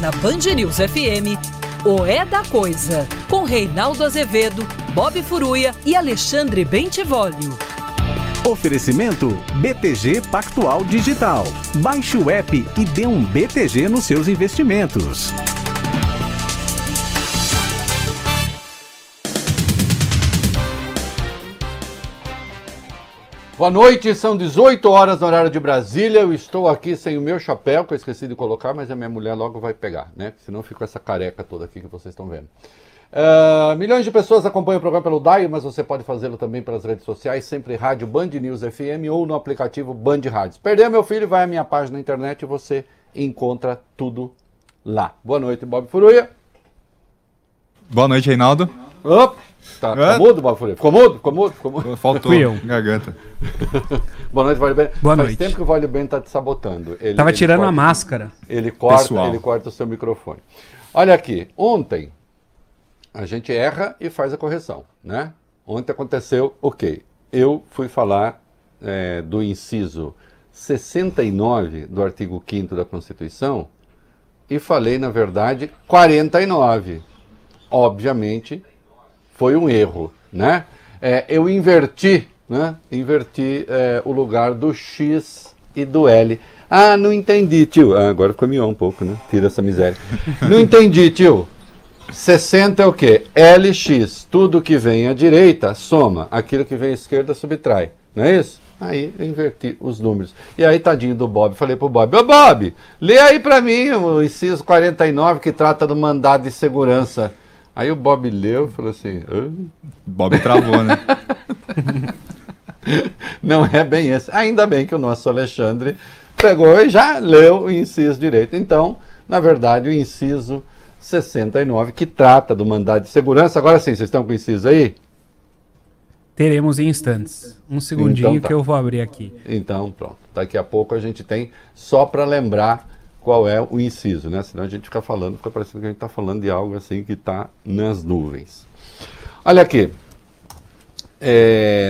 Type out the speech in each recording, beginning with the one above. na Band News FM, O É da Coisa, com Reinaldo Azevedo, Bob Furuya e Alexandre Bentivolio. Oferecimento BTG Pactual Digital. Baixe o app e dê um BTG nos seus investimentos. Boa noite, são 18 horas no horário de Brasília, eu estou aqui sem o meu chapéu, que eu esqueci de colocar, mas a minha mulher logo vai pegar, né? Senão eu fico com essa careca toda aqui que vocês estão vendo. Milhões de pessoas acompanham o programa pelo DAIO, mas você pode fazê-lo também pelas redes sociais, sempre rádio Band News FM ou no aplicativo Band Rádios. Perdeu meu filho, vai à minha página na internet e você encontra tudo lá. Boa noite, Bob Furuya. Boa noite, Reinaldo. Opa! Tá mudo, Bob Furuya? Ficou mudo? Faltou. Fui eu. Garganta. Boa noite, Vale Ben. Boa noite. Faz tempo que o Vale Ben tá te sabotando. Ele tirando corta, a máscara. Ele corta o seu microfone. Olha aqui, ontem a gente erra e faz a correção, né? Ontem aconteceu o quê? Eu fui falar do inciso 69 do artigo 5º da Constituição e falei, na verdade, 49. Obviamente, foi um erro, né? Eu inverti, né? O lugar do X e do L. Ah, não entendi, tio. Ah, agora ficou mion um pouco, né? Tira essa miséria. Não entendi, tio. 60 é o quê? LX. Tudo que vem à direita soma. Aquilo que vem à esquerda subtrai. Não é isso? Aí eu inverti os números. E aí, tadinho do Bob, falei pro Bob: ô Bob, lê aí pra mim o inciso 49 que trata do mandado de segurança. Aí o Bob leu e falou assim... Bob travou, né? Não é bem esse. Ainda bem que o nosso Alexandre pegou e já leu o inciso direito. Então, na verdade, o inciso 69, que trata do mandado de segurança. Agora sim, vocês estão com o inciso aí? Teremos em instantes. Um segundinho então, tá. Que eu vou abrir aqui. Então, pronto. Daqui a pouco a gente tem, só para lembrar... Qual é o inciso, né? Senão a gente fica parecendo que a gente está falando de algo assim que está nas nuvens. Olha aqui,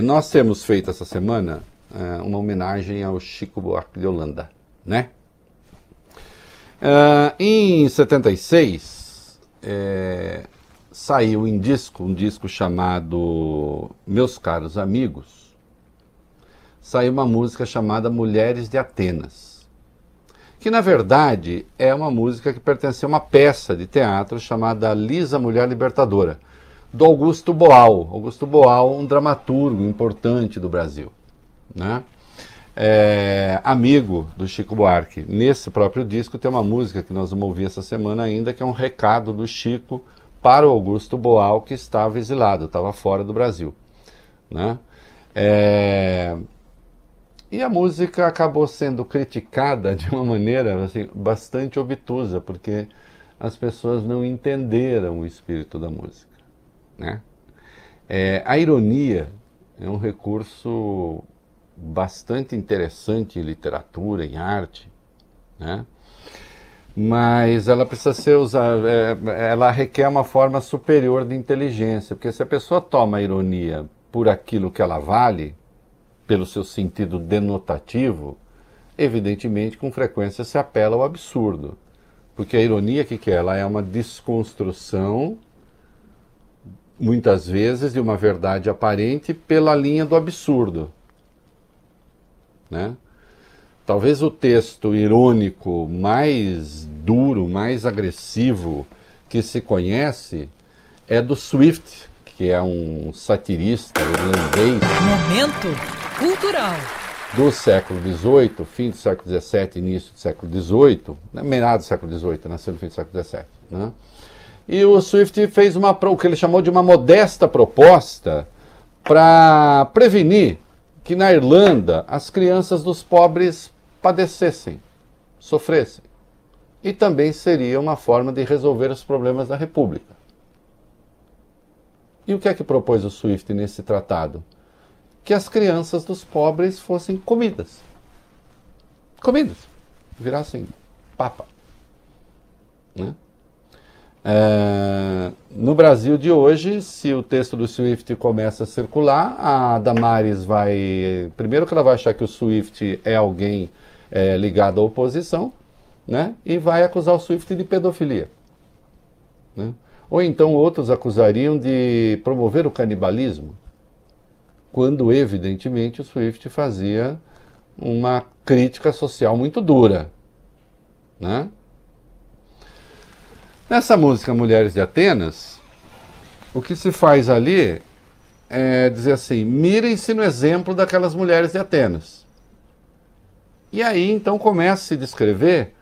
nós temos feito essa semana uma homenagem ao Chico Buarque de Holanda, né? Em 76, saiu em disco, um disco chamado Meus Caros Amigos, saiu uma música chamada Mulheres de Atenas, que na verdade é uma música que pertence a uma peça de teatro chamada Lisa Mulher Libertadora, do Augusto Boal. Augusto Boal, um dramaturgo importante do Brasil, né? Amigo do Chico Buarque. Nesse próprio disco tem uma música que nós vamos ouvir essa semana ainda, que é um recado do Chico para o Augusto Boal, que estava exilado, estava fora do Brasil, né? E a música acabou sendo criticada de uma maneira assim, bastante obtusa, porque as pessoas não entenderam o espírito da música, né? A ironia é um recurso bastante interessante em literatura, em arte, né? Mas ela precisa ser usada, ela requer uma forma superior de inteligência, porque se a pessoa toma a ironia por aquilo que ela vale, pelo seu sentido denotativo, evidentemente, com frequência se apela ao absurdo. Porque a ironia, que é? Ela é uma desconstrução, muitas vezes, de uma verdade aparente pela linha do absurdo, né? Talvez o texto irônico mais duro, mais agressivo que se conhece é do Swift, que é um satirista irlandês. Momento cultural. Do século XVIII, fim do século XVII, início do século XVIII, meados do século XVIII, nasceu no fim do século XVII, né? E o Swift fez o que ele chamou de uma modesta proposta para prevenir que na Irlanda as crianças dos pobres padecessem, sofressem. E também seria uma forma de resolver os problemas da República. E o que é que propôs o Swift nesse tratado? Que as crianças dos pobres fossem comidas. Virassem papa, né? No Brasil de hoje, se o texto do Swift começa a circular, a Damares vai... Primeiro que ela vai achar que o Swift é alguém ligado à oposição, né? E vai acusar o Swift de pedofilia. Né? Ou então outros acusariam de promover o canibalismo, quando evidentemente o Swift fazia uma crítica social muito dura. Né? Nessa música Mulheres de Atenas, o que se faz ali é dizer assim, mirem-se no exemplo daquelas mulheres de Atenas. E aí então começa a se descrever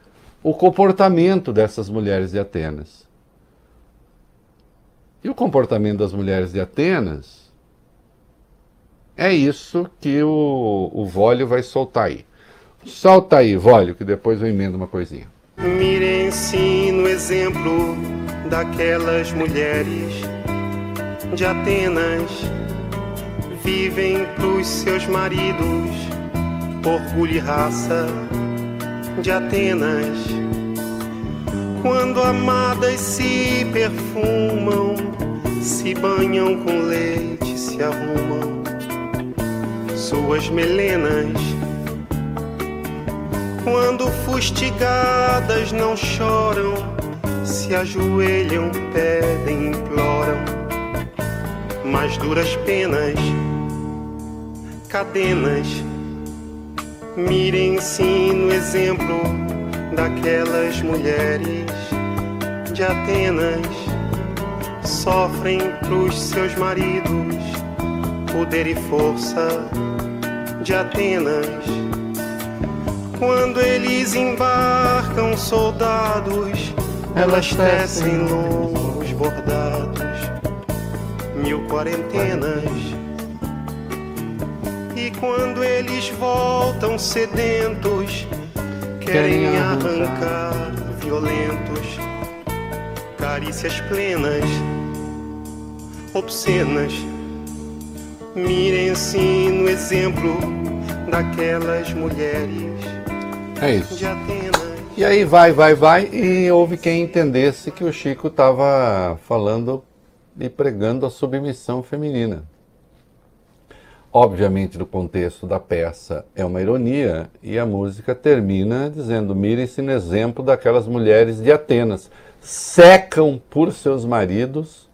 o comportamento dessas mulheres de Atenas. E o comportamento das mulheres de Atenas é isso que o Volio vai soltar aí. Solta aí, Volio, que depois eu emendo uma coisinha. Mirem-se no exemplo daquelas mulheres de Atenas, vivem pros seus maridos, orgulho e raça de Atenas. Quando amadas se perfumam, se banham com leite, se arrumam suas melenas. Quando fustigadas não choram, se ajoelham, pedem, imploram mais duras penas, cadenas. Mirem-se no exemplo daquelas mulheres de Atenas, sofrem pros seus maridos, poder e força de Atenas. Quando eles embarcam soldados, elas tecem longos bordados, mil quarentenas. E quando eles voltam sedentos, querem arrancar violentos, carícias plenas, obscenas. Mirem-se no exemplo daquelas mulheres. É isso. E aí vai, e houve quem entendesse que o Chico estava falando e pregando a submissão feminina. Obviamente, no contexto da peça, é uma ironia, e a música termina dizendo, mirem-se no exemplo daquelas mulheres de Atenas, secam por seus maridos,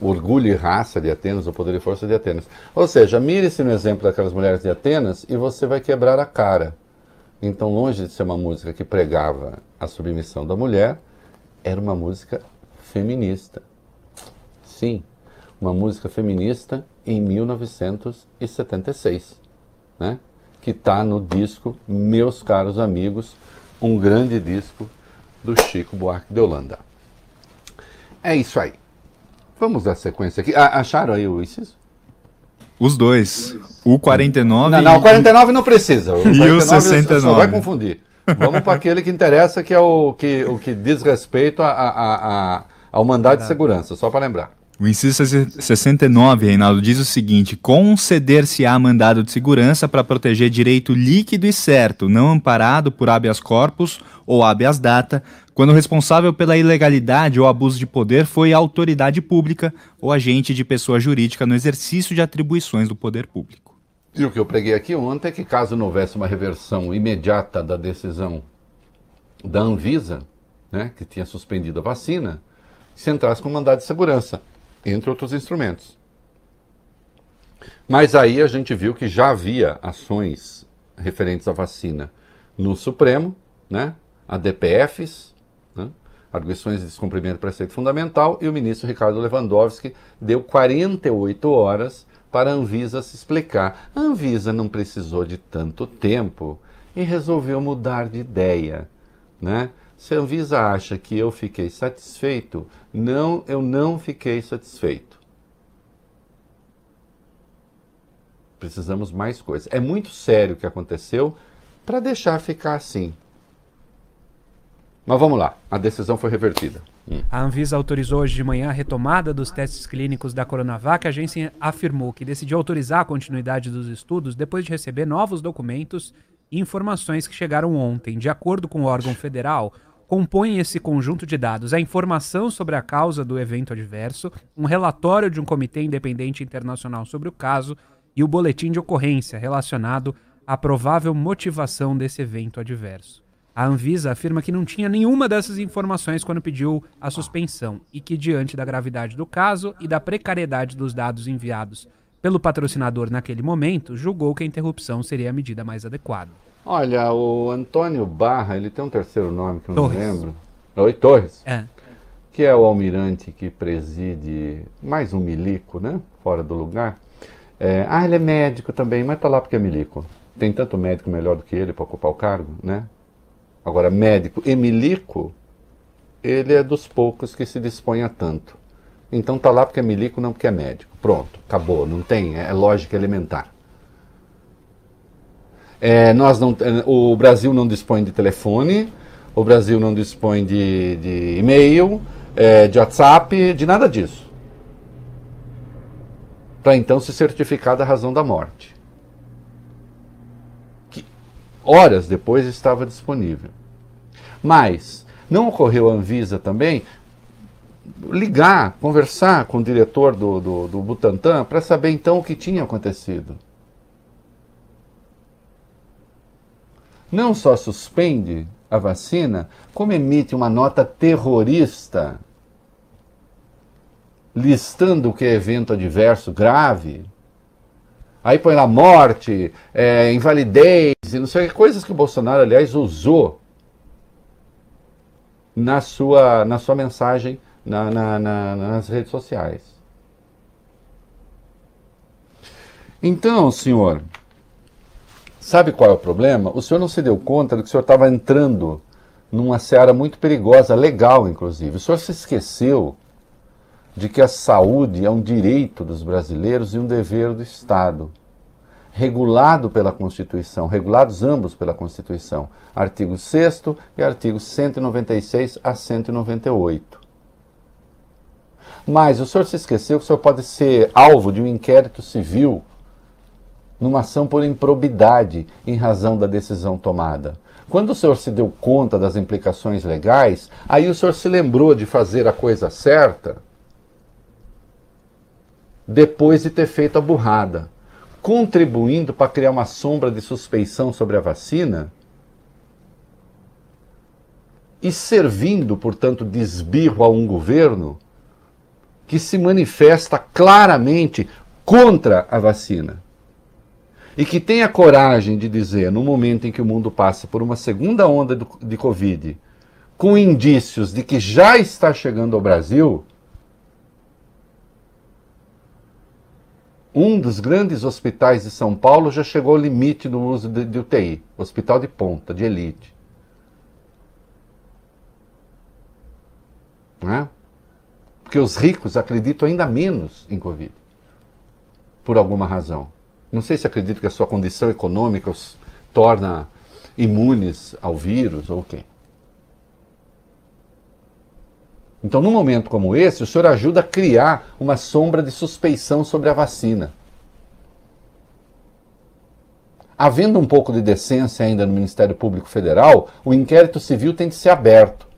orgulho e raça de Atenas, o poder e força de Atenas. Ou seja, mirem-se no exemplo daquelas mulheres de Atenas e você vai quebrar a cara. Então, longe de ser uma música que pregava a submissão da mulher, era uma música feminista. Sim, uma música feminista em 1976, né? Que está no disco Meus Caros Amigos, um grande disco do Chico Buarque de Holanda. É isso aí. Vamos dar sequência aqui. Acharam aí o inciso? Os dois. O 49... Não, o 49 não precisa. O 49 e o 69. Só vai confundir. Vamos para aquele que interessa, que é o que diz respeito ao mandado de segurança, só para lembrar. O inciso 69, Reinaldo, diz o seguinte, conceder-se-á mandado de segurança para proteger direito líquido e certo, não amparado por habeas corpus ou habeas data, quando o responsável pela ilegalidade ou abuso de poder foi autoridade pública ou agente de pessoa jurídica no exercício de atribuições do poder público. E o que eu preguei aqui ontem é que caso não houvesse uma reversão imediata da decisão da Anvisa, né, que tinha suspendido a vacina, se entrasse com mandado de segurança, entre outros instrumentos. Mas aí a gente viu que já havia ações referentes à vacina no Supremo, né? ADPFs, né? Arguições de descumprimento do preceito fundamental, e o ministro Ricardo Lewandowski deu 48 horas para a Anvisa se explicar. A Anvisa não precisou de tanto tempo e resolveu mudar de ideia, né? Se a Anvisa acha que eu fiquei satisfeito, não, eu não fiquei satisfeito. Precisamos mais coisas. É muito sério o que aconteceu para deixar ficar assim. Mas vamos lá, a decisão foi revertida. A Anvisa autorizou hoje de manhã a retomada dos testes clínicos da Coronavac. A agência afirmou que decidiu autorizar a continuidade dos estudos depois de receber novos documentos e informações que chegaram ontem. De acordo com o órgão federal, compõem esse conjunto de dados a informação sobre a causa do evento adverso, um relatório de um comitê independente internacional sobre o caso e o boletim de ocorrência relacionado à provável motivação desse evento adverso. A Anvisa afirma que não tinha nenhuma dessas informações quando pediu a suspensão e que, diante da gravidade do caso e da precariedade dos dados enviados pelo patrocinador naquele momento, julgou que a interrupção seria a medida mais adequada. Olha, o Antônio Barra, ele tem um terceiro nome que eu não lembro. Oi, Torres. É. Que é o almirante que preside mais um milico, né? Fora do lugar. É, ele é médico também, mas tá lá porque é milico. Tem tanto médico melhor do que ele para ocupar o cargo, né? Agora, médico e milico, ele é dos poucos que se dispõe a tanto. Então tá lá porque é milico, não porque é médico. Pronto, acabou, não tem, é lógica elementar. O Brasil não dispõe de telefone, o Brasil não dispõe de e-mail, de WhatsApp, de nada disso. Para então se certificar da razão da morte. Que horas depois estava disponível. Mas não ocorreu a Anvisa também ligar, conversar com o diretor do Butantan para saber então o que tinha acontecido. Não só suspende a vacina, como emite uma nota terrorista listando o que é evento adverso grave. Aí põe lá morte, invalidez, e não sei, coisas que o Bolsonaro, aliás, usou na sua mensagem nas redes sociais. Então, senhor, sabe qual é o problema? O senhor não se deu conta do que o senhor estava entrando numa seara muito perigosa, legal inclusive. O senhor se esqueceu de que a saúde é um direito dos brasileiros e um dever do Estado, regulado pela Constituição, regulados ambos pela Constituição, artigo 6º e artigo 196 a 198. Mas o senhor se esqueceu que o senhor pode ser alvo de um inquérito civil numa ação por improbidade em razão da decisão tomada. Quando o senhor se deu conta das implicações legais, aí o senhor se lembrou de fazer a coisa certa depois de ter feito a burrada, contribuindo para criar uma sombra de suspeição sobre a vacina e servindo, portanto, de esbirro a um governo que se manifesta claramente contra a vacina. E que tenha a coragem de dizer, no momento em que o mundo passa por uma segunda onda de Covid, com indícios de que já está chegando ao Brasil, um dos grandes hospitais de São Paulo já chegou ao limite do uso de UTI, hospital de ponta, de elite. Né? Porque os ricos acreditam ainda menos em Covid, por alguma razão. Não sei se acredito que a sua condição econômica os torna imunes ao vírus ou o quê. Então, num momento como esse, o senhor ajuda a criar uma sombra de suspeição sobre a vacina. Havendo um pouco de decência ainda no Ministério Público Federal, o inquérito civil tem de ser aberto.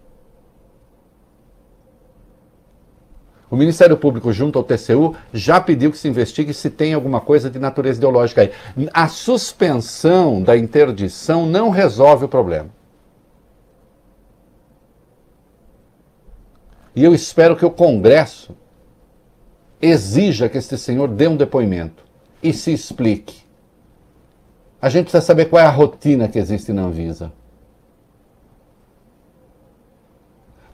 O Ministério Público, junto ao TCU, já pediu que se investigue se tem alguma coisa de natureza ideológica aí. A suspensão da interdição não resolve o problema. E eu espero que o Congresso exija que este senhor dê um depoimento e se explique. A gente precisa saber qual é a rotina que existe na Anvisa.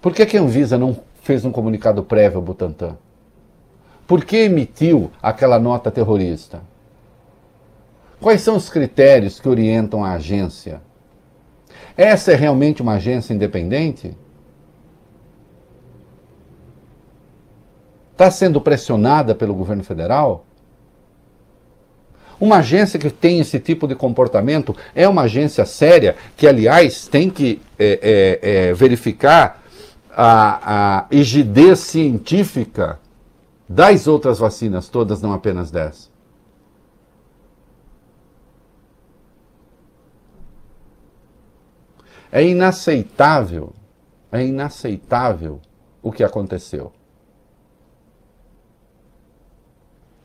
Por que a Anvisa não fez um comunicado prévio ao Butantan? Por que emitiu aquela nota terrorista? Quais são os critérios que orientam a agência? Essa é realmente uma agência independente? Está sendo pressionada pelo governo federal? Uma agência que tem esse tipo de comportamento é uma agência séria que, aliás, tem que verificar a rigidez científica das outras vacinas, todas, não apenas dessa. É inaceitável o que aconteceu.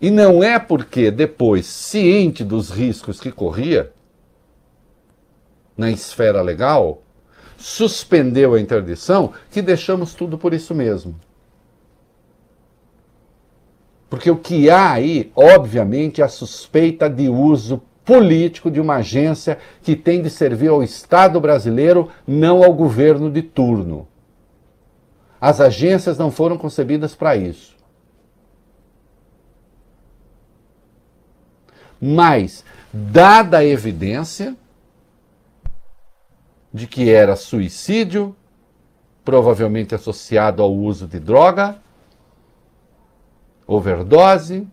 E não é porque depois, ciente dos riscos que corria na esfera legal, suspendeu a interdição, que deixamos tudo por isso mesmo. Porque o que há aí, obviamente, é a suspeita de uso político de uma agência que tem de servir ao Estado brasileiro, não ao governo de turno. As agências não foram concebidas para isso. Mas, dada a evidência de que era suicídio, provavelmente associado ao uso de droga, overdose,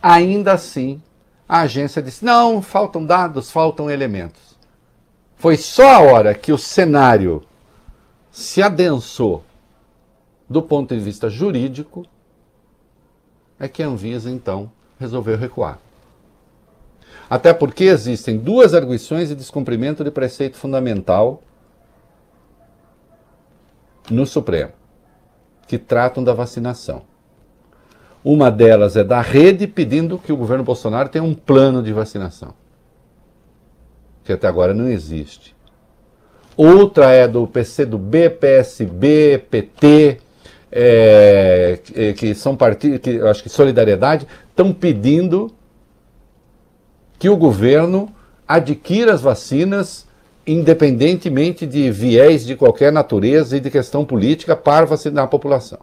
ainda assim a agência disse, não, faltam dados, faltam elementos. Foi só a hora que o cenário se adensou do ponto de vista jurídico, é que a Anvisa, então, resolveu recuar. Até porque existem duas arguições de descumprimento de preceito fundamental no Supremo, que tratam da vacinação. Uma delas é da rede pedindo que o governo Bolsonaro tenha um plano de vacinação, que até agora não existe. Outra é do PCdoB, PSB, PT, que são partidos, que acho que Solidariedade, estão pedindo que o governo adquira as vacinas independentemente de viés de qualquer natureza e de questão política para vacinar a população.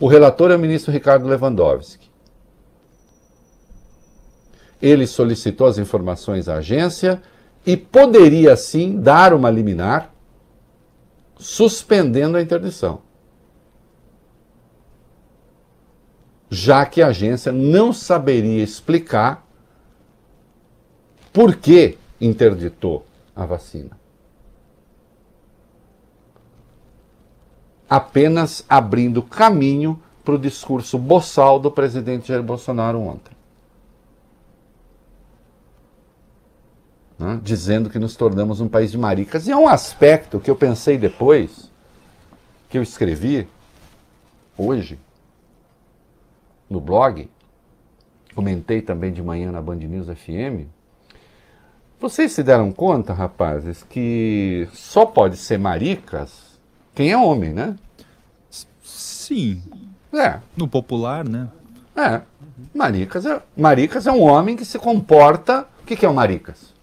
O relator é o ministro Ricardo Lewandowski. Ele solicitou as informações à agência e poderia, sim, dar uma liminar suspendendo a interdição, já que a agência não saberia explicar por que interditou a vacina. Apenas abrindo caminho para o discurso boçal do presidente Jair Bolsonaro ontem. Né? Dizendo que nos tornamos um país de maricas. E é um aspecto que eu pensei depois, que eu escrevi hoje no blog, comentei também de manhã na Band News FM. Vocês se deram conta, rapazes, que só pode ser maricas quem é homem, né? Sim. É. No popular, né? É. Maricas é um homem que se comporta... O que é o maricas?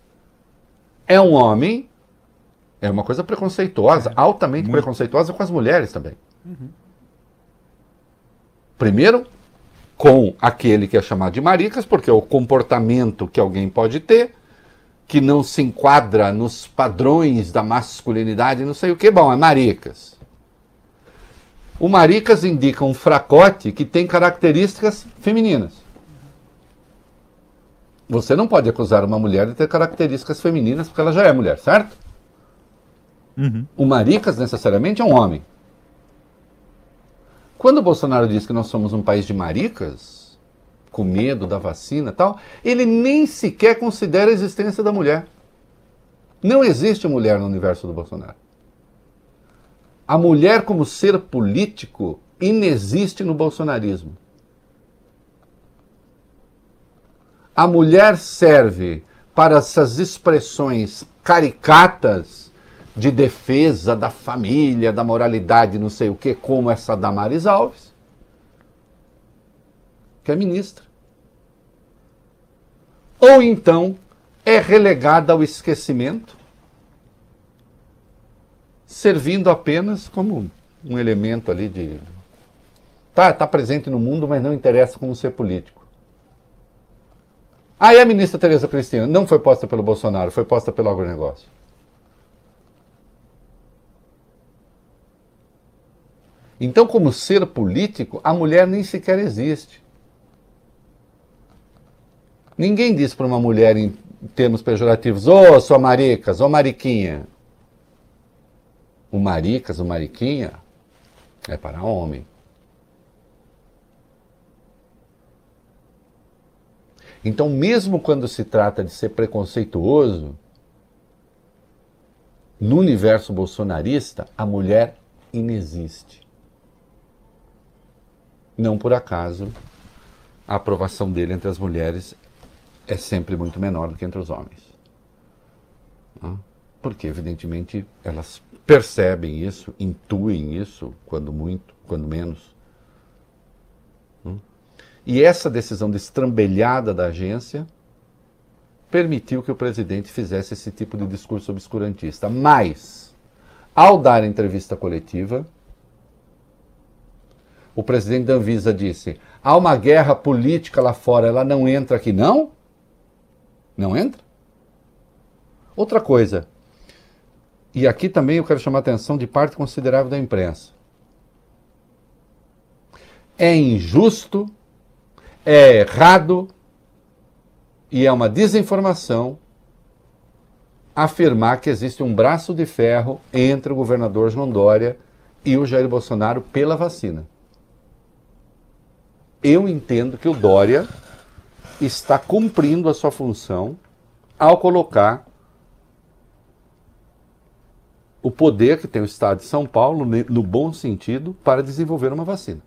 É um homem... É uma coisa preconceituosa, altamente muito preconceituosa com as mulheres também. Uhum. Primeiro, com aquele que é chamado de maricas, porque é o comportamento que alguém pode ter, que não se enquadra nos padrões da masculinidade, não sei o que, bom, é maricas. O maricas indica um fracote que tem características femininas. Você não pode acusar uma mulher de ter características femininas porque ela já é mulher, certo? Uhum. O maricas, necessariamente, é um homem. Quando o Bolsonaro diz que nós somos um país de maricas, com medo da vacina e tal, ele nem sequer considera a existência da mulher. Não existe mulher no universo do Bolsonaro. A mulher como ser político inexiste no bolsonarismo. A mulher serve para essas expressões caricatas de defesa da família, da moralidade, não sei o quê, como essa Damares Alves, que é ministra. Ou então é relegada ao esquecimento, servindo apenas como um elemento ali de... Tá presente no mundo, mas não interessa como ser político. Aí a ministra Tereza Cristina não foi posta pelo Bolsonaro, foi posta pelo agronegócio. Então, como ser político, a mulher nem sequer existe. Ninguém diz para uma mulher em termos pejorativos, ô, sua maricas, ô, mariquinha. O maricas, o mariquinha é para homem. Então, mesmo quando se trata de ser preconceituoso, no universo bolsonarista, a mulher inexiste. Não por acaso, a aprovação dele entre as mulheres é sempre muito menor do que entre os homens. porque evidentemente elas percebem isso, intuem isso, quando muito, quando menos. E essa decisão destrambelhada da agência permitiu que o presidente fizesse esse tipo de discurso obscurantista. Mas, ao dar a entrevista coletiva, o presidente da Anvisa disse: há uma guerra política lá fora, ela não entra aqui, não? Não entra? Outra coisa, e aqui também eu quero chamar a atenção de parte considerável da imprensa. É injusto, é errado e é uma desinformação afirmar que existe um braço de ferro entre o governador João Dória e o Jair Bolsonaro pela vacina. Eu entendo que o Dória está cumprindo a sua função ao colocar o poder que tem o Estado de São Paulo, no bom sentido, para desenvolver uma vacina.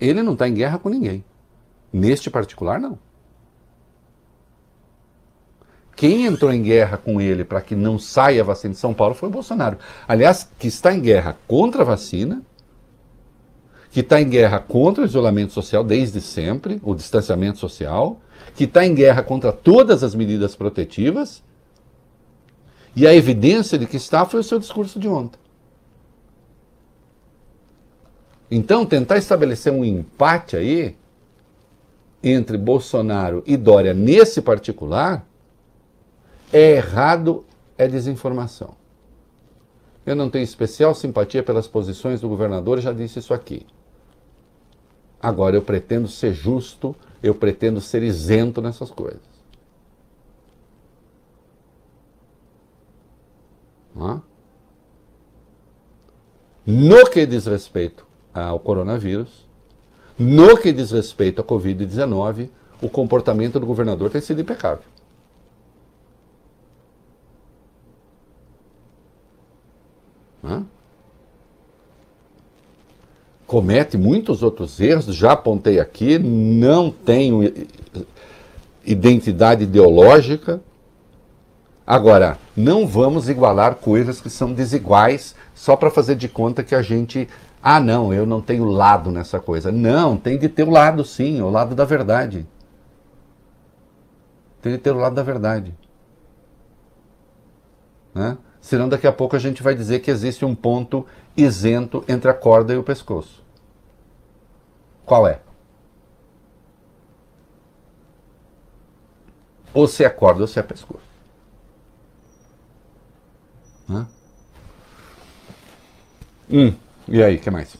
Ele não está em guerra com ninguém. Neste particular, não. Quem entrou em guerra com ele para que não saia a vacina de São Paulo foi o Bolsonaro. Aliás, que está em guerra contra a vacina, que está em guerra contra o isolamento social desde sempre, o distanciamento social, que está em guerra contra todas as medidas protetivas, e a evidência de que está foi o seu discurso de ontem. Então, tentar estabelecer um empate aí entre Bolsonaro e Dória nesse particular é errado, é desinformação. Eu não tenho especial simpatia pelas posições do governador, já disse isso aqui. Agora, eu pretendo ser justo, eu pretendo ser isento nessas coisas. No que diz respeito ao coronavírus, no que diz respeito à Covid-19, o comportamento do governador tem sido impecável. Comete muitos outros erros, já apontei aqui, não tenho identidade ideológica. Agora, não vamos igualar coisas que são desiguais só para fazer de conta que a gente... Ah, não, eu não tenho lado nessa coisa. Não, tem de ter o lado, sim, o lado da verdade. Tem de ter o lado da verdade. Né? Senão daqui a pouco a gente vai dizer que existe um ponto isento entre a corda e o pescoço. Qual é? Ou se é corda ou se é pescoço. Né? E aí, o que mais?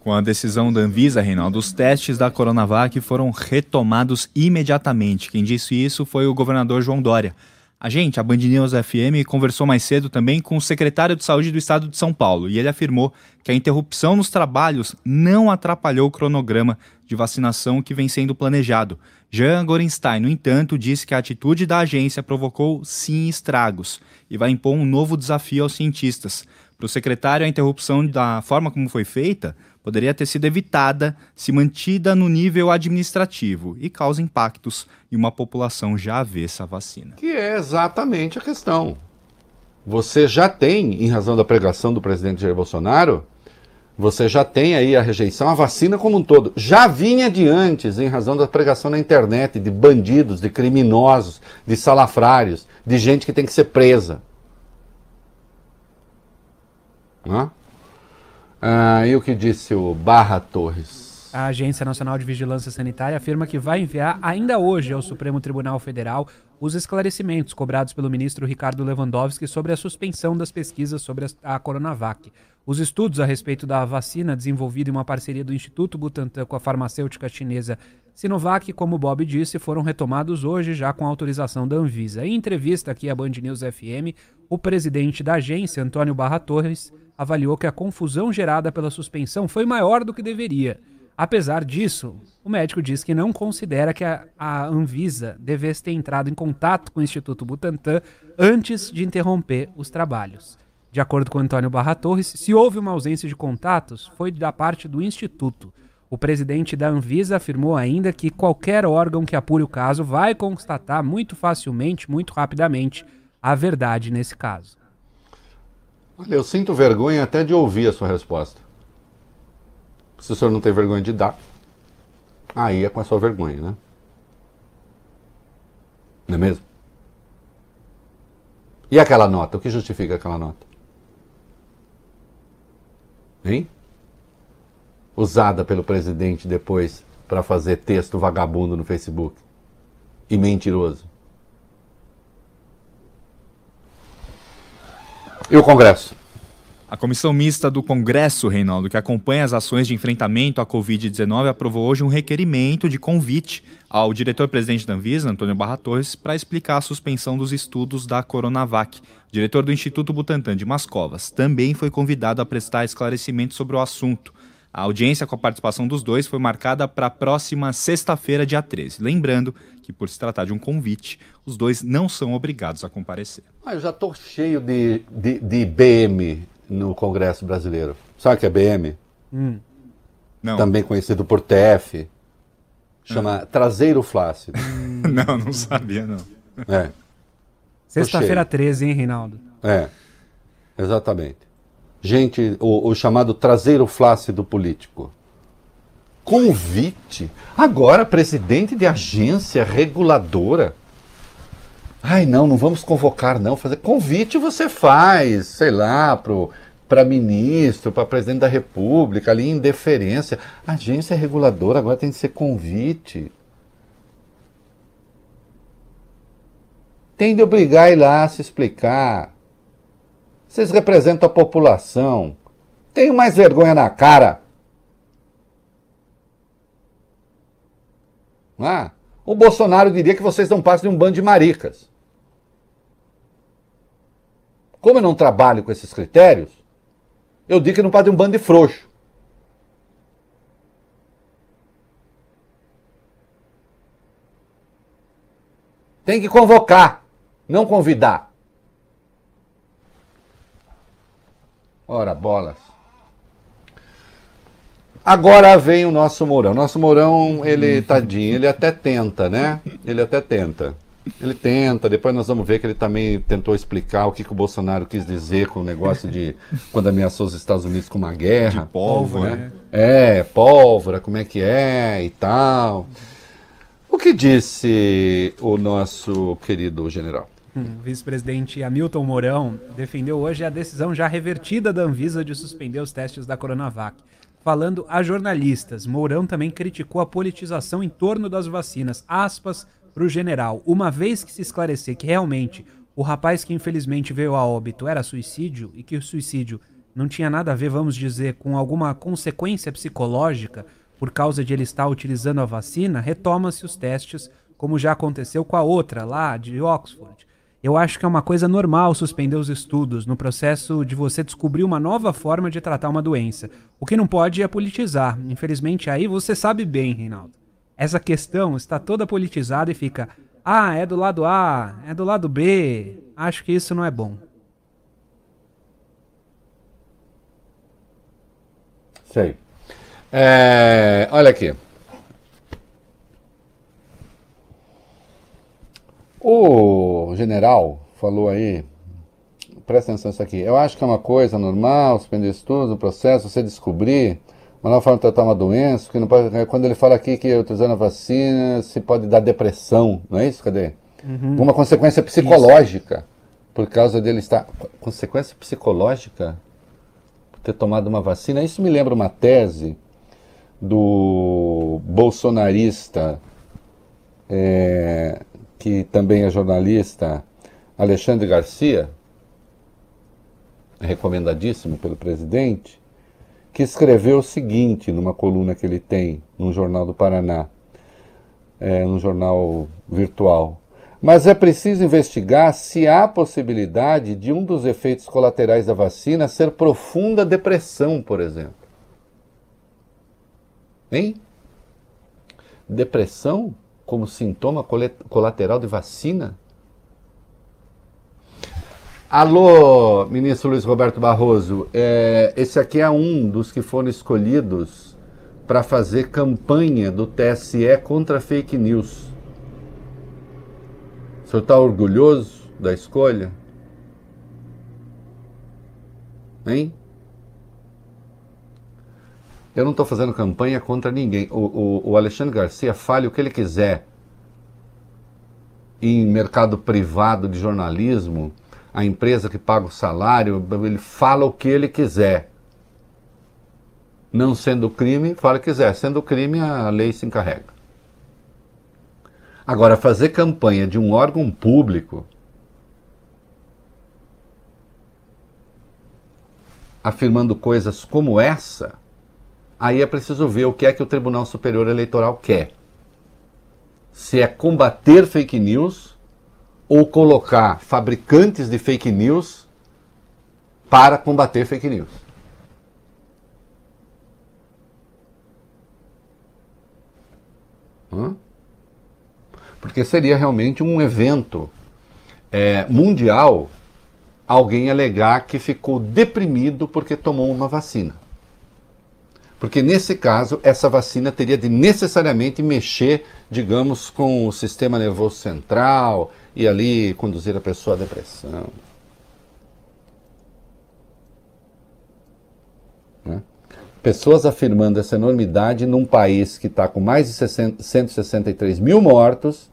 Com a decisão da Anvisa, Reinaldo, os testes da Coronavac foram retomados imediatamente. Quem disse isso foi o governador João Dória. A gente, a Band News FM, conversou mais cedo também com o secretário de Saúde do Estado de São Paulo e ele afirmou que a interrupção nos trabalhos não atrapalhou o cronograma de vacinação que vem sendo planejado. Jean Gorenstein, no entanto, disse que a atitude da agência provocou, sim, estragos e vai impor um novo desafio aos cientistas. Para o secretário, a interrupção da forma como foi feita poderia ter sido evitada se mantida no nível administrativo e causa impactos em uma população já avessa à vacina. Que é exatamente a questão. Você já tem, em razão da pregação do presidente Jair Bolsonaro, você já tem aí a rejeição à vacina como um todo. Já vinha de antes, em razão da pregação na internet, de bandidos, de criminosos, de salafrários, de gente que tem que ser presa. E o que disse o Barra Torres? A Agência Nacional de Vigilância Sanitária afirma que vai enviar ainda hoje ao Supremo Tribunal Federal os esclarecimentos cobrados pelo ministro Ricardo Lewandowski sobre a suspensão das pesquisas sobre a Coronavac. Os estudos a respeito da vacina desenvolvida em uma parceria do Instituto Butantan com a farmacêutica chinesa Sinovac, como Bob disse, foram retomados hoje já com autorização da Anvisa. Em entrevista aqui à Band News FM, o presidente da agência, Antônio Barra Torres, avaliou que a confusão gerada pela suspensão foi maior do que deveria. Apesar disso, o médico diz que não considera que a Anvisa devesse ter entrado em contato com o Instituto Butantan antes de interromper os trabalhos. De acordo com Antônio Barra Torres, se houve uma ausência de contatos, foi da parte do Instituto. O presidente da Anvisa afirmou ainda que qualquer órgão que apure o caso vai constatar muito facilmente, muito rapidamente, a verdade nesse caso. Olha, eu sinto vergonha até de ouvir a sua resposta. Se o senhor não tem vergonha de dar, aí é com a sua vergonha, né? Não é mesmo? E aquela nota? O que justifica aquela nota? Hein? Usada pelo presidente depois para fazer texto vagabundo no Facebook. E mentiroso. E o Congresso? A Comissão Mista do Congresso, Reinaldo, que acompanha as ações de enfrentamento à Covid-19, aprovou hoje um requerimento de convite ao diretor-presidente da Anvisa, Antônio Barra Torres, para explicar a suspensão dos estudos da Coronavac. O diretor do Instituto Butantan de Mascovas também foi convidado a prestar esclarecimentos sobre o assunto. A audiência com a participação dos dois foi marcada para a próxima sexta-feira, dia 13. Lembrando que, por se tratar de um convite, os dois não são obrigados a comparecer. Ah, eu já estou cheio de BM no Congresso Brasileiro. Sabe o que é BM? Não. Também conhecido por TF. Chama traseiro flácido. Não, não sabia, não. É. Sexta-feira 13, hein, Reinaldo? É, exatamente. Gente, o chamado traseiro flácido político. Convite? Agora, presidente de agência reguladora? Ai, não vamos convocar, não. Fazer convite você faz, sei lá, para ministro, para presidente da República, ali em deferência. Agência reguladora agora tem que ser convite. Tem de obrigar a ir lá se explicar. Vocês representam a população. Tenho mais vergonha na cara. Ah, o Bolsonaro diria que vocês não passam de um bando de maricas. Como eu não trabalho com esses critérios, eu digo que não passa de um bando de frouxo. Tem que convocar, não convidar. Ora, bolas. Agora vem o nosso Mourão. Nosso Mourão, ele, tadinho, ele até tenta, né? Ele tenta, depois nós vamos ver que ele também tentou explicar o que o Bolsonaro quis dizer com o negócio de quando ameaçou os Estados Unidos com uma guerra. De pólvora, né? É, pólvora, como é que é e tal. O que disse o nosso querido general? O vice-presidente Hamilton Mourão defendeu hoje a decisão já revertida da Anvisa de suspender os testes da Coronavac. Falando a jornalistas, Mourão também criticou a politização em torno das vacinas. Aspas para o general. Uma vez que se esclarecer que realmente o rapaz que infelizmente veio a óbito era suicídio e que o suicídio não tinha nada a ver, vamos dizer, com alguma consequência psicológica por causa de ele estar utilizando a vacina, retoma-se os testes, como já aconteceu com a outra lá de Oxford. Eu acho que é uma coisa normal suspender os estudos no processo de você descobrir uma nova forma de tratar uma doença. O que não pode é politizar. Infelizmente aí você sabe bem, Reinaldo. Essa questão está toda politizada e fica, é do lado A, é do lado B. Acho que isso não é bom. Sei. Olha aqui. O general falou aí, presta atenção nisso aqui, eu acho que é uma coisa normal, suspender estudos, o processo, você descobrir uma nova forma de tratar uma doença, que não pode, quando ele fala aqui que utilizando a vacina se pode dar depressão, não é isso? Cadê? Uma consequência psicológica, por causa dele estar... Consequência psicológica? Por ter tomado uma vacina? Isso me lembra uma tese do bolsonarista... que também é jornalista, Alexandre Garcia, recomendadíssimo pelo presidente, que escreveu o seguinte numa coluna que ele tem num jornal do Paraná, num jornal virtual. Mas é preciso investigar se há possibilidade de um dos efeitos colaterais da vacina ser profunda depressão, por exemplo. Hein? Depressão? Como sintoma colateral de vacina? Alô, ministro Luiz Roberto Barroso, esse aqui é um dos que foram escolhidos para fazer campanha do TSE contra fake news. O senhor está orgulhoso da escolha? Hein? Eu não estou fazendo campanha contra ninguém. O Alexandre Garcia fale o que ele quiser. Em mercado privado de jornalismo, a empresa que paga o salário, ele fala o que ele quiser. Não sendo crime, fala o que quiser. Sendo crime, a lei se encarrega. Agora, fazer campanha de um órgão público, afirmando coisas como essa, aí é preciso ver o que é que o Tribunal Superior Eleitoral quer. Se é combater fake news ou colocar fabricantes de fake news para combater fake news. Porque seria realmente um evento mundial alguém alegar que ficou deprimido porque tomou uma vacina. Porque nesse caso, essa vacina teria de necessariamente mexer, digamos, com o sistema nervoso central e ali conduzir a pessoa à depressão. Né? Pessoas afirmando essa enormidade num país que está com mais de 163 mil mortos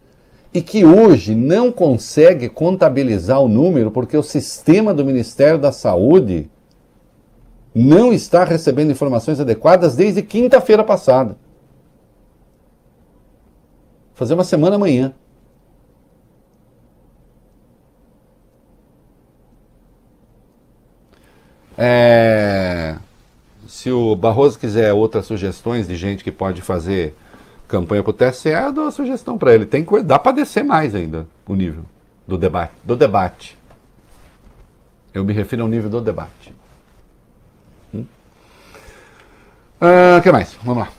e que hoje não consegue contabilizar o número porque o sistema do Ministério da Saúde não está recebendo informações adequadas desde quinta-feira passada. Fazer uma semana amanhã. Se o Barroso quiser outras sugestões de gente que pode fazer campanha para o TSE, eu dou uma sugestão para ele. Dá para descer mais ainda o nível do debate. Eu me refiro ao nível do debate. O que mais? Vamos lá.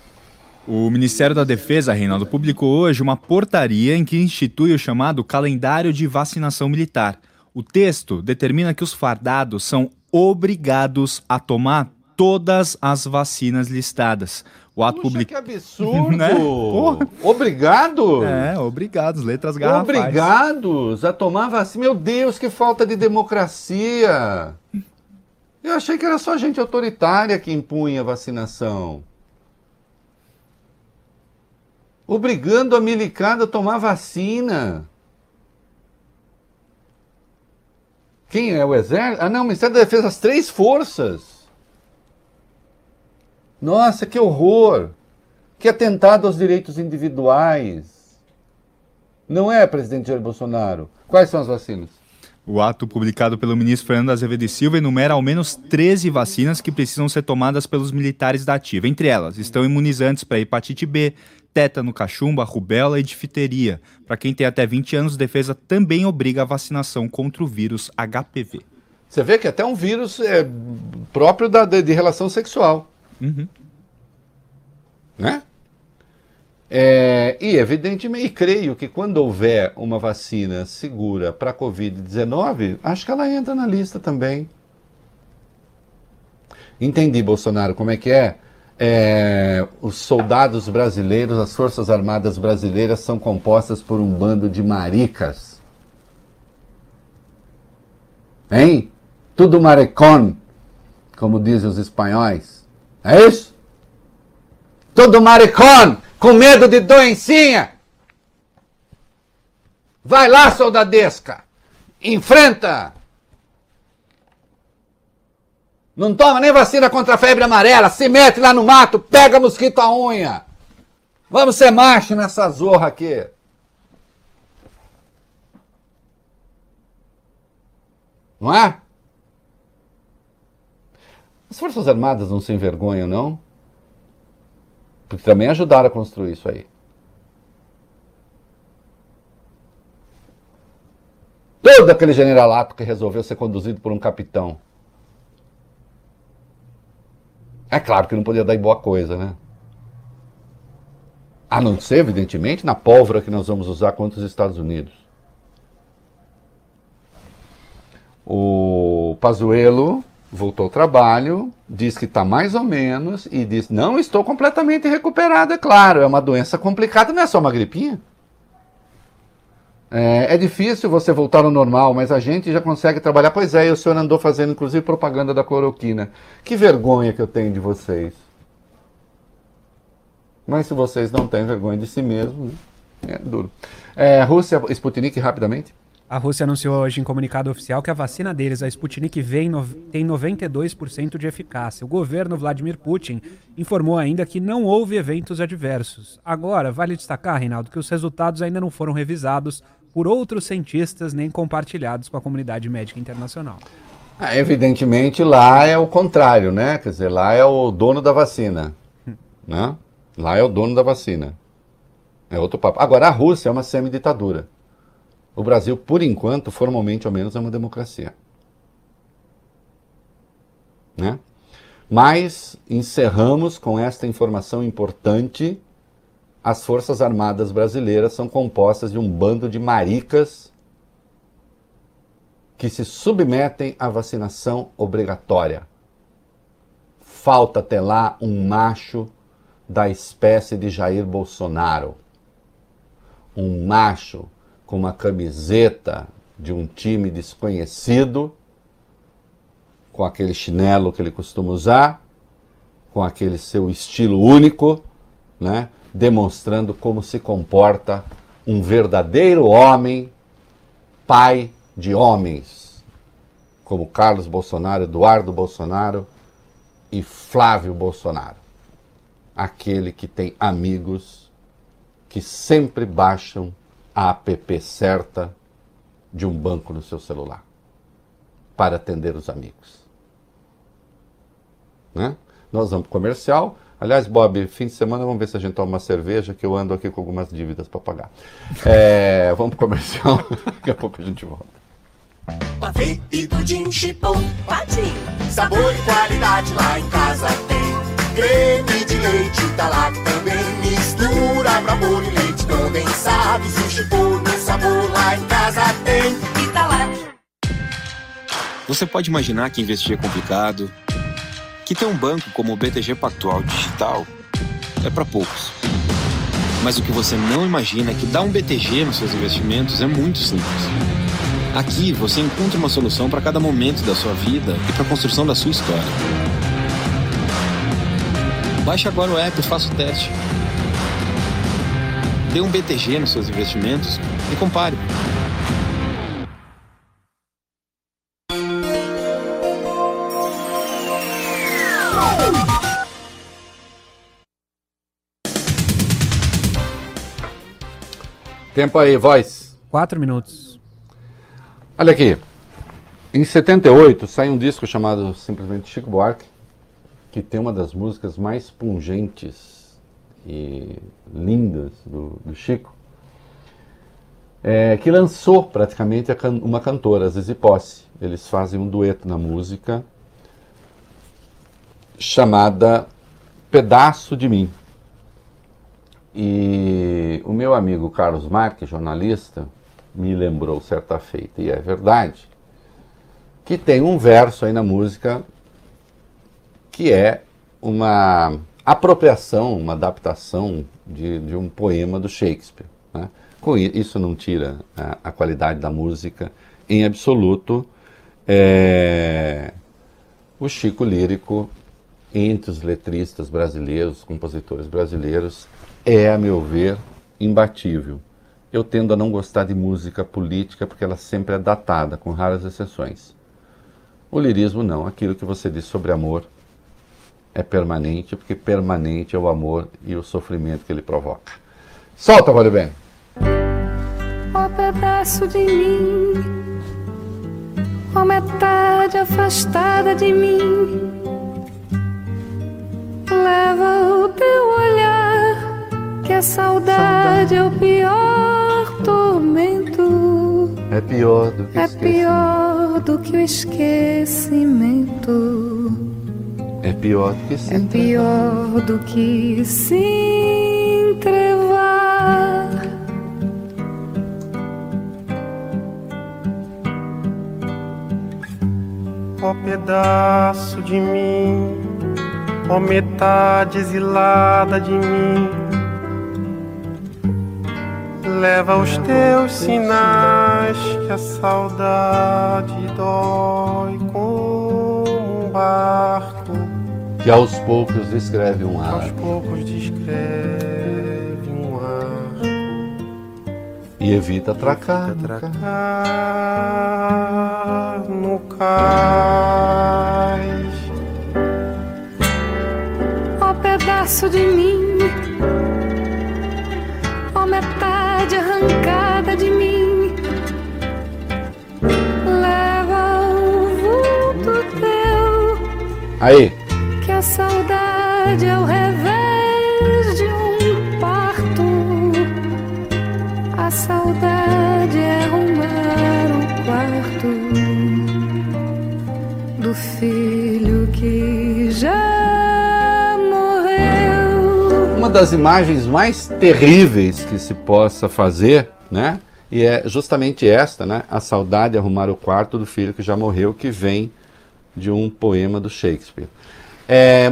O Ministério da Defesa, Reinaldo, publicou hoje uma portaria em que institui o chamado calendário de vacinação militar. O texto determina que os fardados são obrigados a tomar todas as vacinas listadas. O ato que absurdo! Né? Obrigados? Obrigados, letras garrafais. Obrigados a tomar vacina. Meu Deus, que falta de democracia! Eu achei que era só gente autoritária que impunha a vacinação. Obrigando a milicada a tomar vacina. Quem é o Exército? O Ministério da Defesa, as três forças. Nossa, que horror. Que atentado aos direitos individuais. Não é, presidente Jair Bolsonaro? Quais são as vacinas? O ato publicado pelo ministro Fernando Azevedo e Silva enumera ao menos 13 vacinas que precisam ser tomadas pelos militares da ativa. Entre elas, estão imunizantes para hepatite B, tétano, cachumba, rubéola e difteria. Para quem tem até 20 anos, a defesa também obriga a vacinação contra o vírus HPV. Você vê que até um vírus é próprio de relação sexual. Uhum. Né? E evidentemente, creio que quando houver uma vacina segura para a Covid-19, acho que ela entra na lista também. Entendi, Bolsonaro, como é que é? Os soldados brasileiros, as Forças Armadas brasileiras são compostas por um bando de maricas. Hein? Tudo marecón, como dizem os espanhóis. É isso? Tudo marecón! Com medo de doencinha. Vai lá, soldadesca. Enfrenta. Não toma nem vacina contra a febre amarela. Se mete lá no mato, pega mosquito à unha. Vamos ser macho nessa zorra aqui. Não é? As Forças Armadas não se envergonham, não? Porque também ajudaram a construir isso aí. Todo aquele generalato que resolveu ser conduzido por um capitão. É claro que não podia dar em boa coisa, né? A não ser, evidentemente, na pólvora que nós vamos usar contra os Estados Unidos. O Pazuello voltou ao trabalho, diz que está mais ou menos, e diz, não estou completamente recuperado, é claro, é uma doença complicada, não é só uma gripinha. É difícil você voltar ao normal, mas a gente já consegue trabalhar. Pois é, e o senhor andou fazendo, inclusive, propaganda da cloroquina. Que vergonha que eu tenho de vocês. Mas se vocês não têm vergonha de si mesmos, é duro. Rússia, Sputnik, rapidamente. A Rússia anunciou hoje em comunicado oficial que a vacina deles, a Sputnik V, tem 92% de eficácia. O governo Vladimir Putin informou ainda que não houve eventos adversos. Agora, vale destacar, Reinaldo, que os resultados ainda não foram revisados por outros cientistas nem compartilhados com a comunidade médica internacional. Evidentemente, lá é o contrário, né? Quer dizer, lá é o dono da vacina, né? Lá é o dono da vacina. É outro papo. Agora, a Rússia é uma semiditadura. O Brasil, por enquanto, formalmente ao menos, é uma democracia. Né? Mas encerramos com esta informação importante. As Forças Armadas brasileiras são compostas de um bando de maricas que se submetem à vacinação obrigatória. Falta até lá um macho da espécie de Jair Bolsonaro. Um macho com uma camiseta de um time desconhecido, com aquele chinelo que ele costuma usar, com aquele seu estilo único, né? Demonstrando como se comporta um verdadeiro homem, pai de homens, como Carlos Bolsonaro, Eduardo Bolsonaro e Flávio Bolsonaro. Aquele que tem amigos que sempre baixam a app certa de um banco no seu celular para atender os amigos. Né? Nós vamos para o comercial. Aliás, Bob, fim de semana vamos ver se a gente toma uma cerveja, que eu ando aqui com algumas dívidas para pagar. Vamos para o comercial, daqui a pouco a gente volta. Pavê e pudim chipom, patim. Sabor e qualidade lá em casa tem. Creme de leite Italac também. Mistura sabor e leite condensado. E o chipom no sabor lá em casa tem Italac. Você pode imaginar que investir é complicado, que ter um banco como o BTG Pactual Digital é para poucos. Mas o que você não imagina é que dar um BTG nos seus investimentos é muito simples. Aqui você encontra uma solução para cada momento da sua vida e para a construção da sua história. Baixe agora o app e faça o teste. Dê um BTG nos seus investimentos e compare. Tempo aí, voz. 4 minutos. Olha aqui, em 78 sai um disco chamado simplesmente Chico Buarque, que tem uma das músicas mais pungentes e lindas do Chico, que lançou praticamente uma cantora, Zizi Posse. Eles fazem um dueto na música chamada Pedaço de Mim. E o meu amigo Carlos Marques, jornalista, me lembrou certa feita, e é verdade, que tem um verso aí na música que é uma apropriação, uma adaptação de um poema do Shakespeare. Né? Isso não tira a qualidade da música em absoluto. O Chico Lírico, entre os letristas brasileiros, os compositores brasileiros, é, a meu ver, imbatível. Eu tendo a não gostar de música política porque ela sempre é datada, com raras exceções. O lirismo não, aquilo que você diz sobre amor é permanente, porque permanente é o amor e o sofrimento que ele provoca. Solta, Vale Bem! Ó pedaço de mim, ó metade afastada de mim, leva o teu olhar, que a saudade é o pior tormento, é pior do que o esquecimento, é pior do que se entrevar. Ó Ó pedaço de mim, ó metade exilada de mim, leva os teus sinais que a saudade dói como um barco que aos poucos descreve um arco. E evita atracar no cais. Ó pedaço de mim, ó metade arrancada de mim, leva o vulto teu. Aí. Que a saudade é o revés de um parto. A saudade é arrumar o quarto do filho que já morreu. Uma das imagens mais terríveis que se possa fazer, né? E é justamente esta, né? A saudade é arrumar o quarto do filho que já morreu, que vem de um poema do Shakespeare.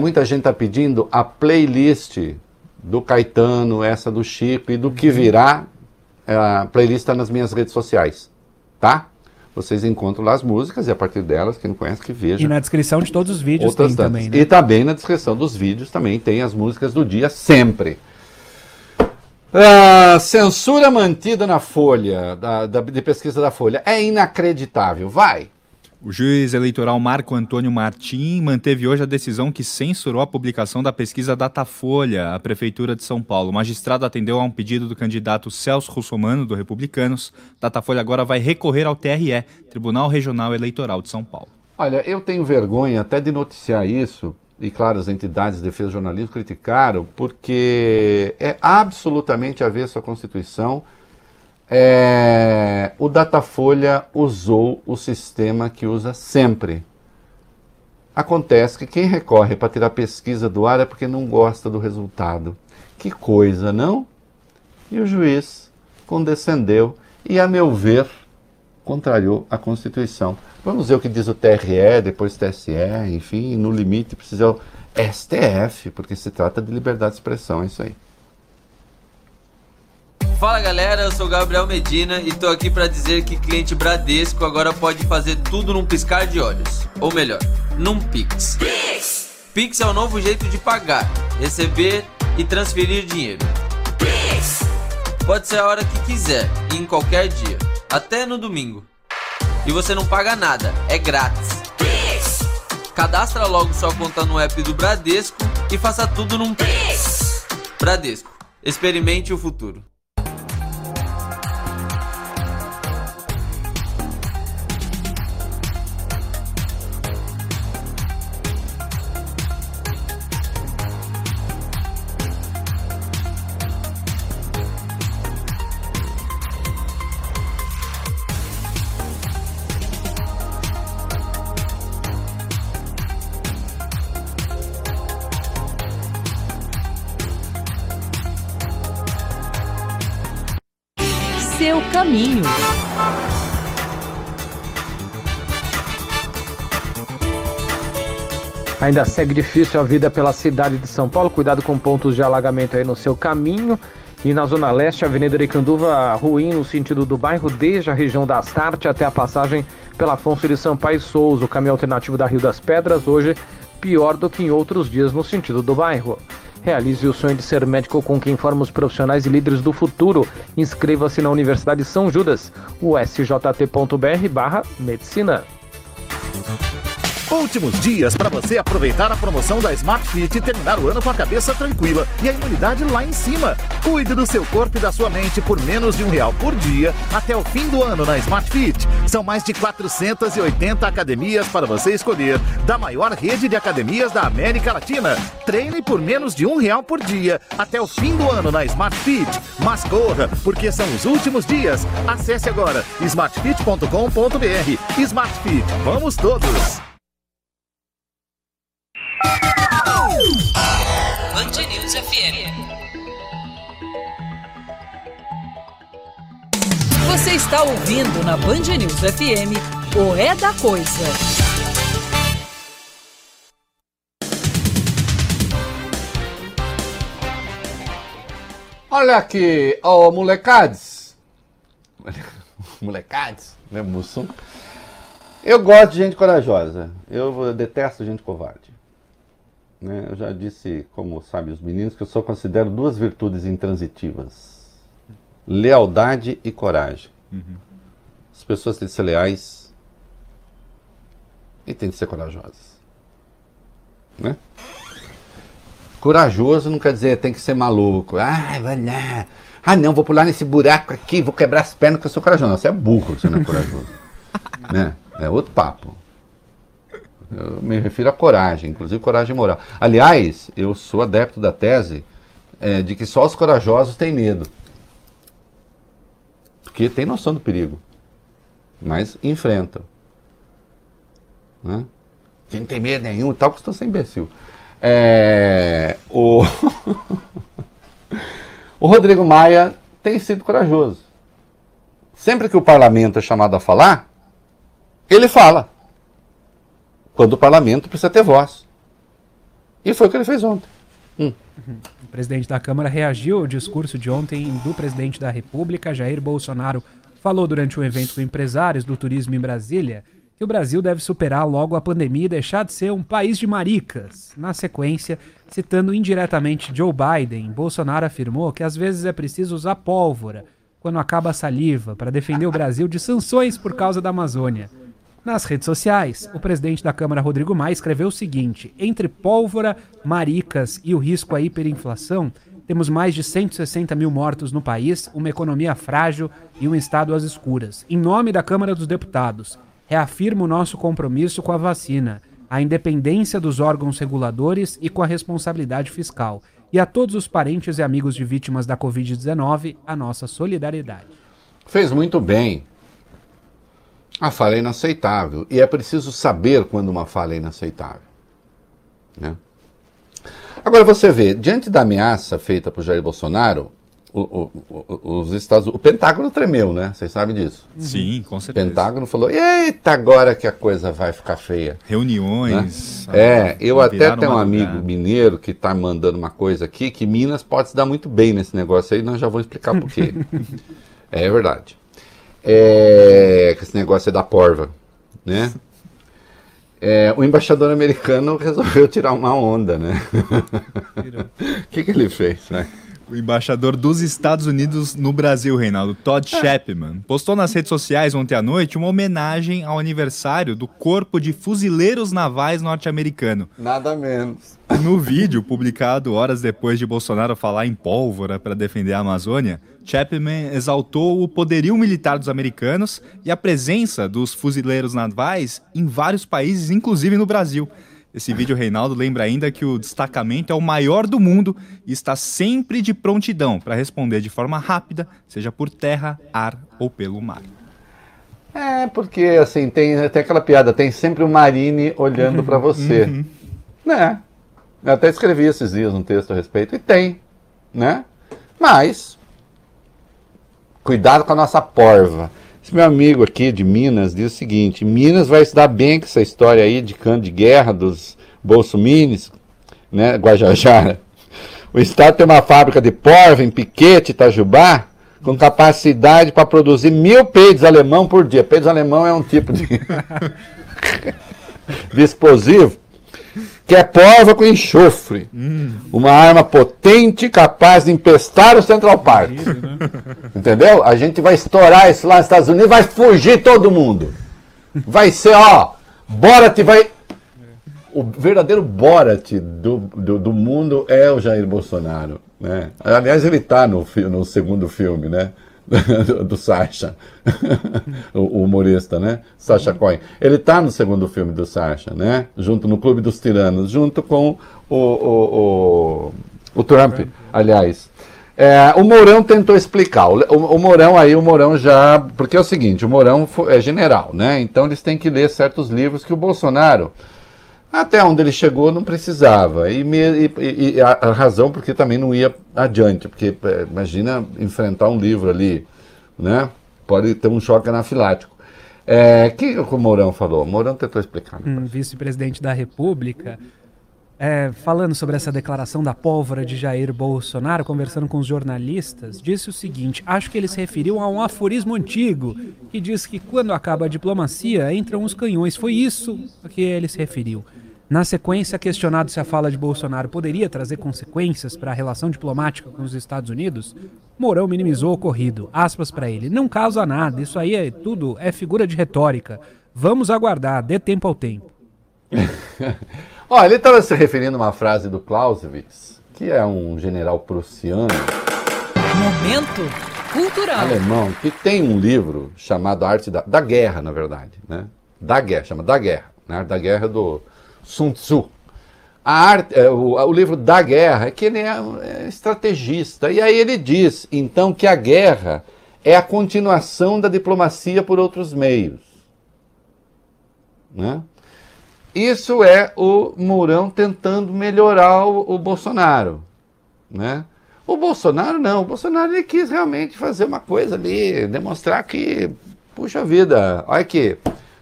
Muita gente está pedindo a playlist do Caetano, essa do Chico e do que virá. A playlist está nas minhas redes sociais, tá? Vocês encontram lá as músicas e a partir delas, quem não conhece, que veja. E na descrição de todos os vídeos tem também, né? E também na descrição dos vídeos também tem as músicas do dia sempre. Censura mantida na Folha, de pesquisa da Folha. É inacreditável, vai! O juiz eleitoral Marco Antônio Martim manteve hoje a decisão que censurou a publicação da pesquisa Datafolha à Prefeitura de São Paulo. O magistrado atendeu a um pedido do candidato Celso Russomano, do Republicanos. Datafolha agora vai recorrer ao TRE, Tribunal Regional Eleitoral de São Paulo. Olha, eu tenho vergonha até de noticiar isso, e claro, as entidades de defesa do jornalismo criticaram, porque é absolutamente avesso à Constituição. O Datafolha usou o sistema que usa sempre. Acontece que quem recorre para tirar pesquisa do ar é porque não gosta do resultado. Que coisa, não? E o juiz condescendeu e, a meu ver, contrariou a Constituição. Vamos ver o que diz o TRE, depois TSE, enfim, no limite precisa o STF, porque se trata de liberdade de expressão, é isso aí. Fala galera, eu sou o Gabriel Medina e tô aqui pra dizer que cliente Bradesco agora pode fazer tudo num piscar de olhos. Ou melhor, num Pix. Pix é o novo jeito de pagar, receber e transferir dinheiro. Pix. Pode ser a hora que quiser e em qualquer dia, até no domingo. E você não paga nada, é grátis. Pix. Cadastra logo sua conta no app do Bradesco e faça tudo num Pix. Bradesco, experimente o futuro. Seu caminho. Ainda segue difícil a vida pela cidade de São Paulo. Cuidado com pontos de alagamento aí no seu caminho. E na Zona Leste, a Avenida Aricanduva, ruim no sentido do bairro, desde a região da Astarte até a passagem pela Afonso de Sampaio Souza. O caminho alternativo da Rio das Pedras, hoje pior do que em outros dias no sentido do bairro. Realize o sonho de ser médico com quem forma os profissionais e líderes do futuro. Inscreva-se na Universidade São Judas, usjt.br/medicina. Últimos dias para você aproveitar a promoção da Smart Fit e terminar o ano com a cabeça tranquila e a imunidade lá em cima. Cuide do seu corpo e da sua mente por menos de R$1 por dia até o fim do ano na Smart Fit. São mais de 480 academias para você escolher, da maior rede de academias da América Latina. Treine por menos de R$1 por dia até o fim do ano na Smart Fit. Mas corra, porque são os últimos dias. Acesse agora smartfit.com.br. Smart Fit, vamos todos! Band News FM. Você está ouvindo na Band News FM o É da Coisa. Olha aqui, ó, molecades. Molecades, né, Mussum? Eu gosto de gente corajosa. Eu detesto gente covarde. Né? Eu já disse, como sabem os meninos, que eu só considero duas virtudes intransitivas. Lealdade e coragem. Uhum. As pessoas têm de ser leais e têm de ser corajosas. Né? Corajoso não quer dizer tem que ser maluco. Ah, vai lá. Ah, não, vou pular nesse buraco aqui, vou quebrar as pernas porque eu sou corajoso. Não, você é burro, você não é corajoso. Né? É outro papo. Eu me refiro à coragem, inclusive coragem moral. Aliás, eu sou adepto da tese de que só os corajosos têm medo. Porque tem noção do perigo. Mas enfrentam. Né? Quem não tem medo nenhum e tal, costuma ser imbecil. O Rodrigo Maia tem sido corajoso. Sempre que o parlamento é chamado a falar, ele fala. Quando o parlamento precisa ter voz. E foi o que ele fez ontem. O presidente da Câmara reagiu ao discurso de ontem do presidente da República, Jair Bolsonaro. Falou durante um evento com empresários do turismo em Brasília que o Brasil deve superar logo a pandemia e deixar de ser um país de maricas. Na sequência, citando indiretamente Joe Biden, Bolsonaro afirmou que às vezes é preciso usar pólvora quando acaba a saliva para defender o Brasil de sanções por causa da Amazônia. Nas redes sociais, o presidente da Câmara, Rodrigo Maia, escreveu o seguinte: entre pólvora, maricas e o risco à hiperinflação, temos mais de 160 mil mortos no país, uma economia frágil e um Estado às escuras. Em nome da Câmara dos Deputados, reafirmo o nosso compromisso com a vacina, a independência dos órgãos reguladores e com a responsabilidade fiscal. E a todos os parentes e amigos de vítimas da Covid-19, a nossa solidariedade. Fez muito bem. A falha é inaceitável. E é preciso saber quando uma falha é inaceitável. Né? Agora você vê, diante da ameaça feita por Jair Bolsonaro, os Estados Unidos, o Pentágono tremeu, né? Vocês sabem disso? Sim, com certeza. O Pentágono falou, eita, agora que a coisa vai ficar feia. Reuniões. Né? Eu até tenho um amigo mineiro que está mandando uma coisa aqui, que Minas pode se dar muito bem nesse negócio aí, nós já vamos explicar por quê. É verdade. Que esse negócio é da porva, né? O embaixador americano resolveu tirar uma onda, né? O que ele fez, né? O embaixador dos Estados Unidos no Brasil, Reinaldo, Todd Chapman, postou nas redes sociais ontem à noite uma homenagem ao aniversário do Corpo de Fuzileiros Navais norte-americano. Nada menos. No vídeo, publicado horas depois de Bolsonaro falar em pólvora para defender a Amazônia, Chapman exaltou o poderio militar dos americanos e a presença dos fuzileiros navais em vários países, inclusive no Brasil. Esse vídeo, Reinaldo, lembra ainda que o destacamento é o maior do mundo e está sempre de prontidão para responder de forma rápida, seja por terra, ar ou pelo mar. Porque assim, tem até aquela piada, tem sempre o marine olhando para você. Né? Eu até escrevi esses dias um texto a respeito, e tem, né? Mas, cuidado com a nossa porva. Esse meu amigo aqui de Minas diz o seguinte: Minas vai se dar bem com essa história aí de cano de guerra dos bolsominions, né, Guajajara. O Estado tem uma fábrica de porva em Piquete, Itajubá, com capacidade para produzir 1.000 peidos alemão por dia. Peidos alemão é um tipo de dispositivo que é porva com enxofre. Uma arma potente capaz de empestar o Central Park. Entendeu? A gente vai estourar isso lá nos Estados Unidos, vai fugir todo mundo. Vai ser, ó, Borat vai... O verdadeiro Borat do mundo é o Jair Bolsonaro, né? Aliás, ele tá no segundo filme, né? Do Sacha, o humorista, né? Sacha Cohen. Ele está no segundo filme do Sacha, né? Junto no Clube dos Tiranos, junto com o Trump, aliás. O Mourão tentou explicar. O Mourão já... Porque é o seguinte, o Mourão é general, né? Então eles têm que ler certos livros que o Bolsonaro, até onde ele chegou, não precisava. E a razão porque também não ia adiante, porque imagina enfrentar um livro ali, né? Pode ter um choque anafilático. O que o Mourão falou? O Mourão tentou explicar. Vice-presidente da República falando sobre essa declaração da pólvora de Jair Bolsonaro, conversando com os jornalistas, disse o seguinte: acho que ele se referiu a um aforismo antigo, que diz que quando acaba a diplomacia, entram os canhões. Foi isso a que ele se referiu. Na sequência, questionado se a fala de Bolsonaro poderia trazer consequências para a relação diplomática com os Estados Unidos, Mourão minimizou o ocorrido. Aspas para ele: não causa nada, isso aí é tudo figura de retórica. Vamos aguardar, dê tempo ao tempo. Olha, ele estava se referindo a uma frase do Clausewitz, que é um general prussiano. Momento cultural. Alemão, que tem um livro chamado Arte da Guerra, na verdade, né? Da Guerra, chama Da Guerra, né? Da Guerra do Sun Tzu. O livro da guerra é que ele é estrategista. E aí ele diz, então, que a guerra é a continuação da diplomacia por outros meios. Né? Isso é o Mourão tentando melhorar o Bolsonaro. Né? O Bolsonaro não. O Bolsonaro ele quis realmente fazer uma coisa ali, demonstrar que, puxa vida, olha aqui.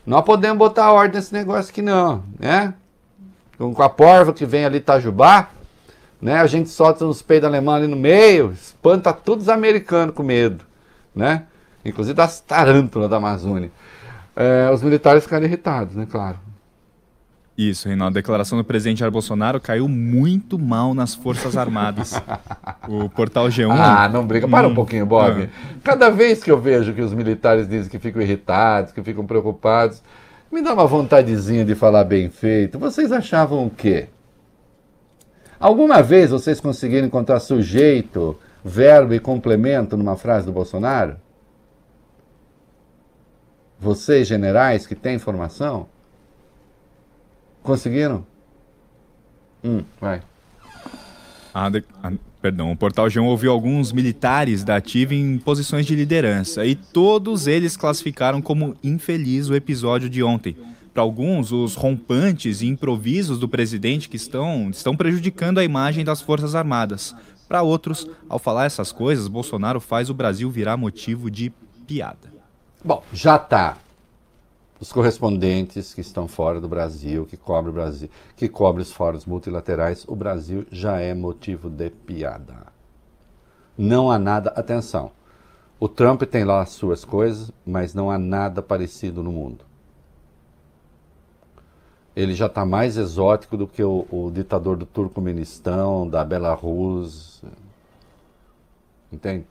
Nós podemos botar a ordem nesse negócio aqui não, né? Com a porva que vem ali Itajubá, né? A gente solta uns peidos alemães ali no meio, espanta todos os americanos com medo, né? Inclusive das tarântulas da Amazônia. Os militares ficaram irritados, né? Claro. Isso, Reinaldo. A declaração do presidente Jair Bolsonaro caiu muito mal nas Forças Armadas. O portal G1... Ah, não briga. Para um pouquinho, Bob. Cada vez que eu vejo que os militares dizem que ficam irritados, que ficam preocupados, me dá uma vontadezinha de falar bem feito. Vocês achavam o quê? Alguma vez vocês conseguiram encontrar sujeito, verbo e complemento numa frase do Bolsonaro? Vocês, generais, que têm formação? Conseguiram? Vai. O Portal G1 ouviu alguns militares da ativa em posições de liderança e todos eles classificaram como infeliz o episódio de ontem. Para alguns, os rompantes e improvisos do presidente que estão prejudicando a imagem das Forças Armadas. Para outros, ao falar essas coisas, Bolsonaro faz o Brasil virar motivo de piada. Bom, já está. Os correspondentes que estão fora do Brasil, que cobrem os fóruns multilaterais, o Brasil já é motivo de piada. Não há nada, atenção, o Trump tem lá as suas coisas, mas não há nada parecido no mundo. Ele já está mais exótico do que o ditador do Turcomenistão, da Belarus, entende?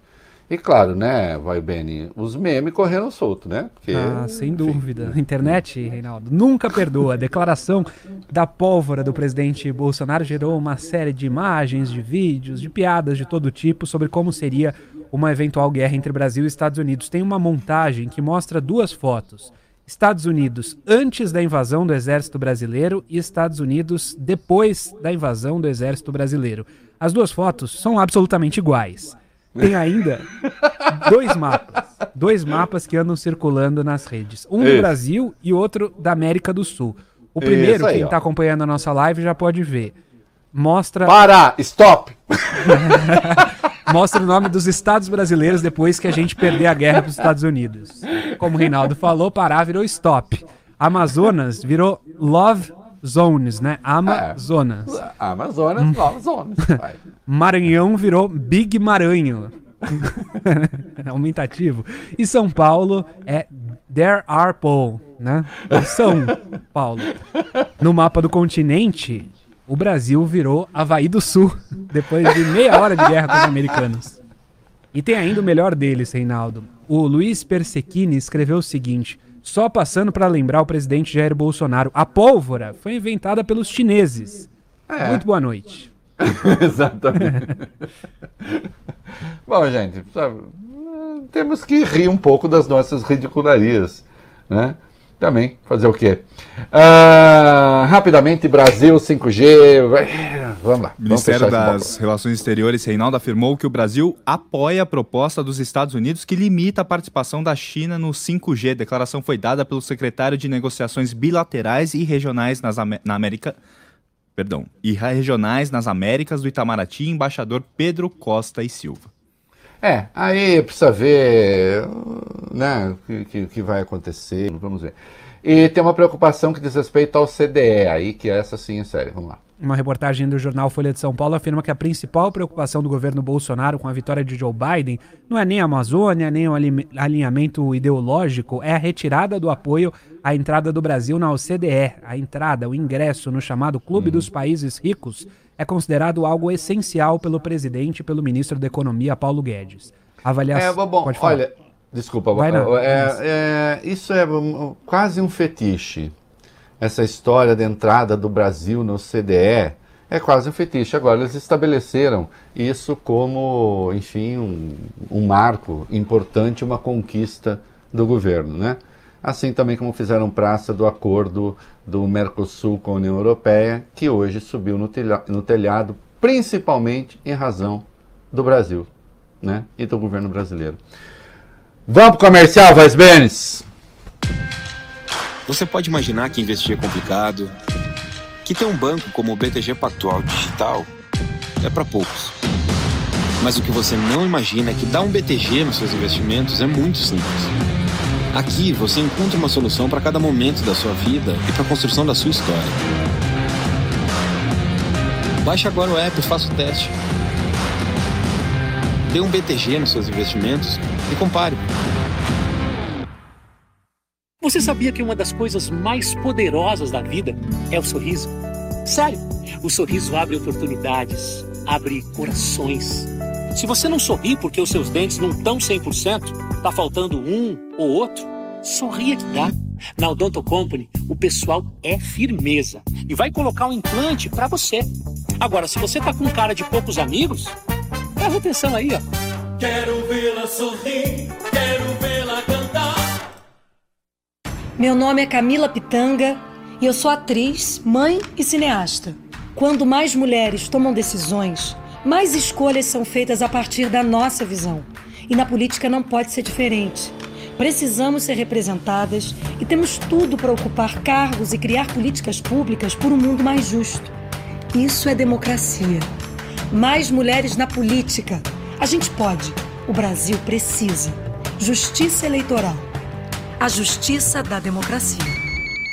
E claro, né, vai Beni, os memes correram solto, né? Porque, sem dúvida. A internet, Reinaldo, nunca perdoa. A declaração da pólvora do presidente Bolsonaro gerou uma série de imagens, de vídeos, de piadas de todo tipo sobre como seria uma eventual guerra entre Brasil e Estados Unidos. Tem uma montagem que mostra duas fotos. Estados Unidos antes da invasão do exército brasileiro e Estados Unidos depois da invasão do exército brasileiro. As duas fotos são absolutamente iguais. Tem ainda dois mapas que andam circulando nas redes. Um do Brasil e outro da América do Sul. O primeiro, aí, quem está acompanhando a nossa live já pode ver. Mostra... Para! Stop! Mostra o nome dos estados brasileiros depois que a gente perder a guerra para os Estados Unidos. Como o Reinaldo falou, Pará virou Stop. Amazonas virou Love Zones, né? Amazonas. Amazonas, Love Zones. Vai. Maranhão virou Big Maranhão. Aumentativo. E São Paulo é There Are Paul, né? São Paulo. No mapa do continente, o Brasil virou Havaí do Sul, depois de meia hora de guerra com os americanos. E tem ainda o melhor deles, Reinaldo. O Luiz Persecchini escreveu o seguinte... Só passando para lembrar o presidente Jair Bolsonaro, a pólvora foi inventada pelos chineses. Muito boa noite. Exatamente. Bom, gente, sabe, temos que rir um pouco das nossas ridicularias, né? Também, fazer o quê? Rapidamente, Brasil, 5G, vamos lá. O Ministério das Relações Exteriores, Reinaldo, afirmou que o Brasil apoia a proposta dos Estados Unidos que limita a participação da China no 5G. A declaração foi dada pelo secretário de Negociações Bilaterais e Regionais nas Américas do Itamaraty, embaixador Pedro Costa e Silva. Aí precisa ver, né, o que vai acontecer, vamos ver. E tem uma preocupação que diz respeito ao OCDE, aí que essa sim é séria. Vamos lá. Uma reportagem do jornal Folha de São Paulo afirma que a principal preocupação do governo Bolsonaro com a vitória de Joe Biden não é nem a Amazônia, nem o alinhamento ideológico, é a retirada do apoio à entrada do Brasil na OCDE. A entrada, o ingresso no chamado Clube dos Países Ricos é considerado algo essencial pelo presidente e pelo ministro da Economia, Paulo Guedes. Avaliação... Pode falar. Olha, desculpa, isso é quase um fetiche. Essa história da entrada do Brasil no OCDE é quase um fetiche. Agora, eles estabeleceram isso como, enfim, um marco importante, uma conquista do governo, né? Assim também como fizeram praça do acordo do Mercosul com a União Europeia, que hoje subiu no telhado, principalmente em razão do Brasil, né? E do governo brasileiro. Vamos para o comercial, Vaz Benes! Você pode imaginar que investir é complicado, que ter um banco como o BTG Pactual Digital é para poucos. Mas o que você não imagina é que dar um BTG nos seus investimentos é muito simples. Aqui você encontra uma solução para cada momento da sua vida e para a construção da sua história. Baixe agora o app e faça o teste. Dê um BTG nos seus investimentos e compare. Você sabia que uma das coisas mais poderosas da vida é o sorriso? Sério, o sorriso abre oportunidades, abre corações. Se você não sorri porque os seus dentes não estão 100%, tá faltando um ou outro, sorria que dá. Na Odonto Company, o pessoal é firmeza e vai colocar um implante pra você. Agora, se você tá com cara de poucos amigos, presta atenção aí, ó. Quero vê-la sorrir, quero vê-la cantar. Meu nome é Camila Pitanga e eu sou atriz, mãe e cineasta. Quando mais mulheres tomam decisões, mais escolhas são feitas a partir da nossa visão. E na política não pode ser diferente. Precisamos ser representadas e temos tudo para ocupar cargos e criar políticas públicas por um mundo mais justo. Isso é democracia. Mais mulheres na política. A gente pode. O Brasil precisa. Justiça eleitoral. A justiça da democracia.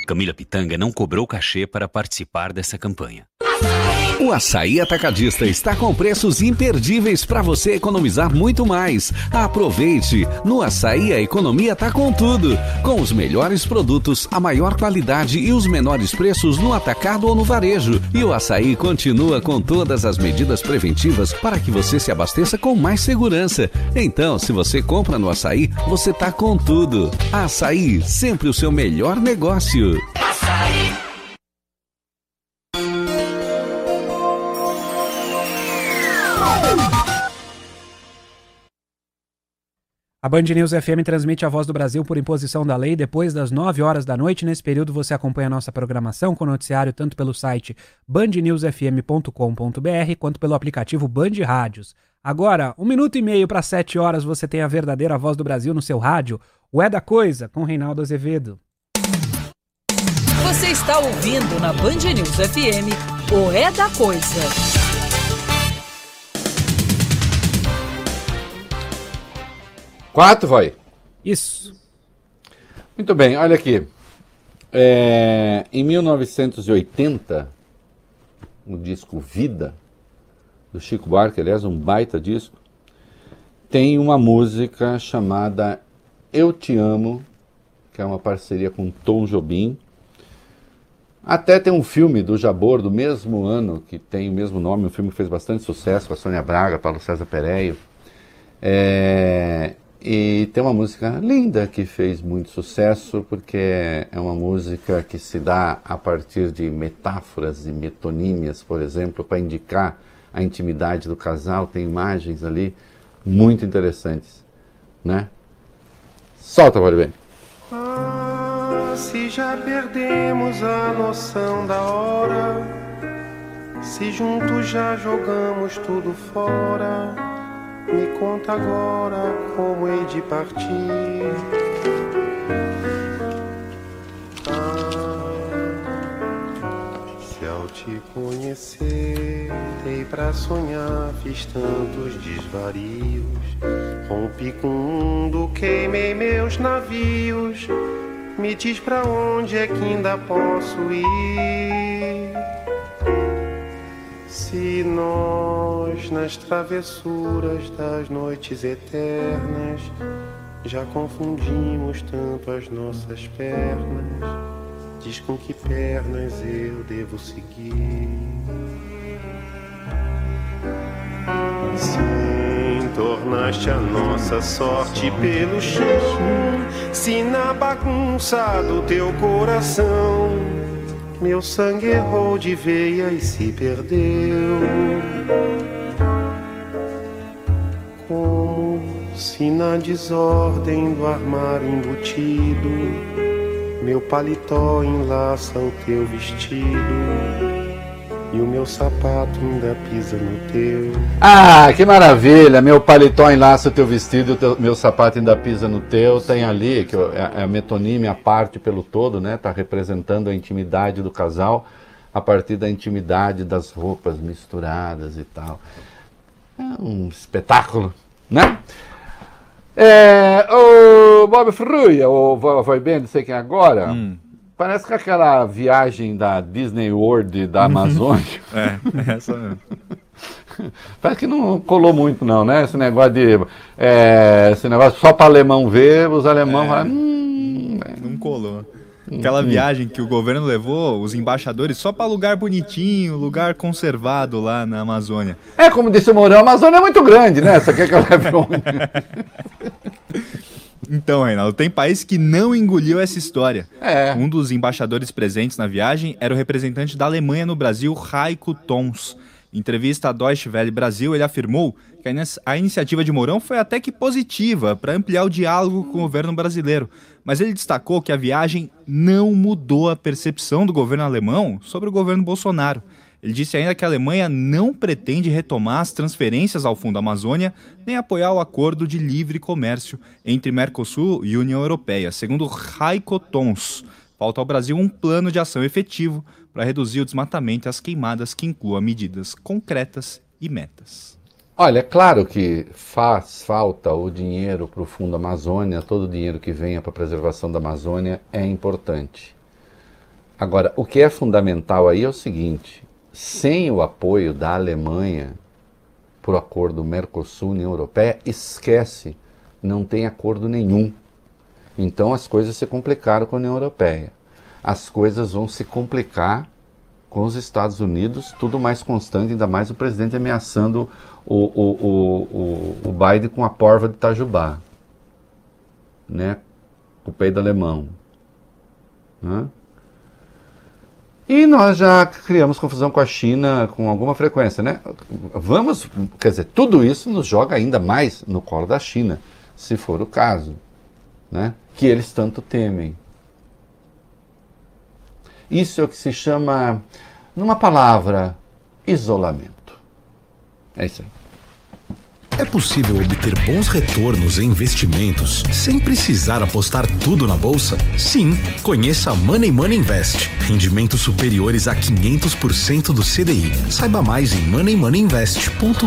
Camila Pitanga não cobrou cachê para participar dessa campanha. O Assaí Atacadista está com preços imperdíveis para você economizar muito mais. Aproveite! No Assaí a economia tá com tudo. Com os melhores produtos, a maior qualidade e os menores preços no atacado ou no varejo. E o Assaí continua com todas as medidas preventivas para que você se abasteça com mais segurança. Então, se você compra no Assaí, você tá com tudo. Assaí, sempre o seu melhor negócio. Assaí. A Band News FM transmite a Voz do Brasil por imposição da lei depois das 9 horas da noite. Nesse período você acompanha a nossa programação com noticiário tanto pelo site bandnewsfm.com.br quanto pelo aplicativo Band Rádios. Agora, 1 minuto e meio para 7 horas você tem a verdadeira Voz do Brasil no seu rádio. O É da Coisa, com Reinaldo Azevedo. Você está ouvindo na Band News FM o É da Coisa. Quatro, vai? Isso. Muito bem, olha aqui. Em 1980, o disco Vida, do Chico Buarque, aliás, um baita disco, tem uma música chamada Eu Te Amo, que é uma parceria com Tom Jobim. Até tem um filme do Jabor, do mesmo ano, que tem o mesmo nome, um filme que fez bastante sucesso com a Sônia Braga, Paulo César Pereio. E tem uma música linda que fez muito sucesso, porque é uma música que se dá a partir de metáforas e metonímias, por exemplo, para indicar a intimidade do casal. Tem imagens ali muito interessantes, né? Solta, pode ver. Ah, se já perdemos a noção da hora, se juntos já jogamos tudo fora, me conta agora como hei de partir. Ah, se ao te conhecer dei pra sonhar, fiz tantos desvarios, rompi com o mundo, queimei meus navios, Me diz pra onde é que ainda posso ir, se nós nas travessuras das noites eternas já confundimos tanto as nossas pernas. Diz com que pernas eu devo seguir. Sim, tornaste a nossa sorte pelo chão, se na bagunça do teu coração meu sangue errou de veia e se perdeu, como se na desordem do armário embutido meu paletó enlaça o teu vestido e o meu sapato ainda pisa no teu. Ah, que maravilha! Meu paletó enlaça o teu vestido e o meu sapato ainda pisa no teu. Tem ali, que é a metonímia, a parte pelo todo, né? Tá representando a intimidade do casal a partir da intimidade das roupas misturadas e tal. É um espetáculo, né? O Bob Furuya, o Vai Bem, não sei quem agora, parece que aquela viagem da Disney World da Amazônia. É essa mesmo. Parece que não colou muito não, né? Esse negócio de... esse negócio só para alemão ver, os alemães falam... não colou. Aquela viagem que o governo levou os embaixadores só para lugar bonitinho, lugar conservado lá na Amazônia. É, como disse o Mourão, a Amazônia é muito grande, né? Só quer que eu leve onde? Então, Reinaldo, tem país que não engoliu essa história. Um dos embaixadores presentes na viagem era o representante da Alemanha no Brasil, Heiko Tons. Em entrevista à Deutsche Welle Brasil, ele afirmou que a iniciativa de Mourão foi até que positiva para ampliar o diálogo com o governo brasileiro. Mas ele destacou que a viagem não mudou a percepção do governo alemão sobre o governo Bolsonaro. Ele disse ainda que a Alemanha não pretende retomar as transferências ao Fundo Amazônia nem apoiar o acordo de livre comércio entre Mercosul e União Europeia. Segundo Heiko Tons, falta ao Brasil um plano de ação efetivo para reduzir o desmatamento e as queimadas que inclua medidas concretas e metas. Olha, é claro que faz falta o dinheiro para o Fundo Amazônia, todo o dinheiro que venha para a preservação da Amazônia é importante. Agora, o que é fundamental aí é o seguinte, sem o apoio da Alemanha para o acordo Mercosul-União Europeia, esquece, não tem acordo nenhum. Então as coisas se complicaram com a União Europeia. As coisas vão se complicar com os Estados Unidos, tudo mais constante, ainda mais o presidente ameaçando o Biden com a porva de Itajubá, né? O peido alemão. Né? E nós já criamos confusão com a China com alguma frequência, né? Vamos, quer dizer, tudo isso nos joga ainda mais no colo da China, se for o caso, né? Que eles tanto temem. Isso é o que se chama, numa palavra, isolamento. É isso aí. É possível obter bons retornos em investimentos sem precisar apostar tudo na bolsa? Sim, conheça a Money Money Invest. Rendimentos superiores a 500% do CDI. Saiba mais em moneymoneyinvest.com.br.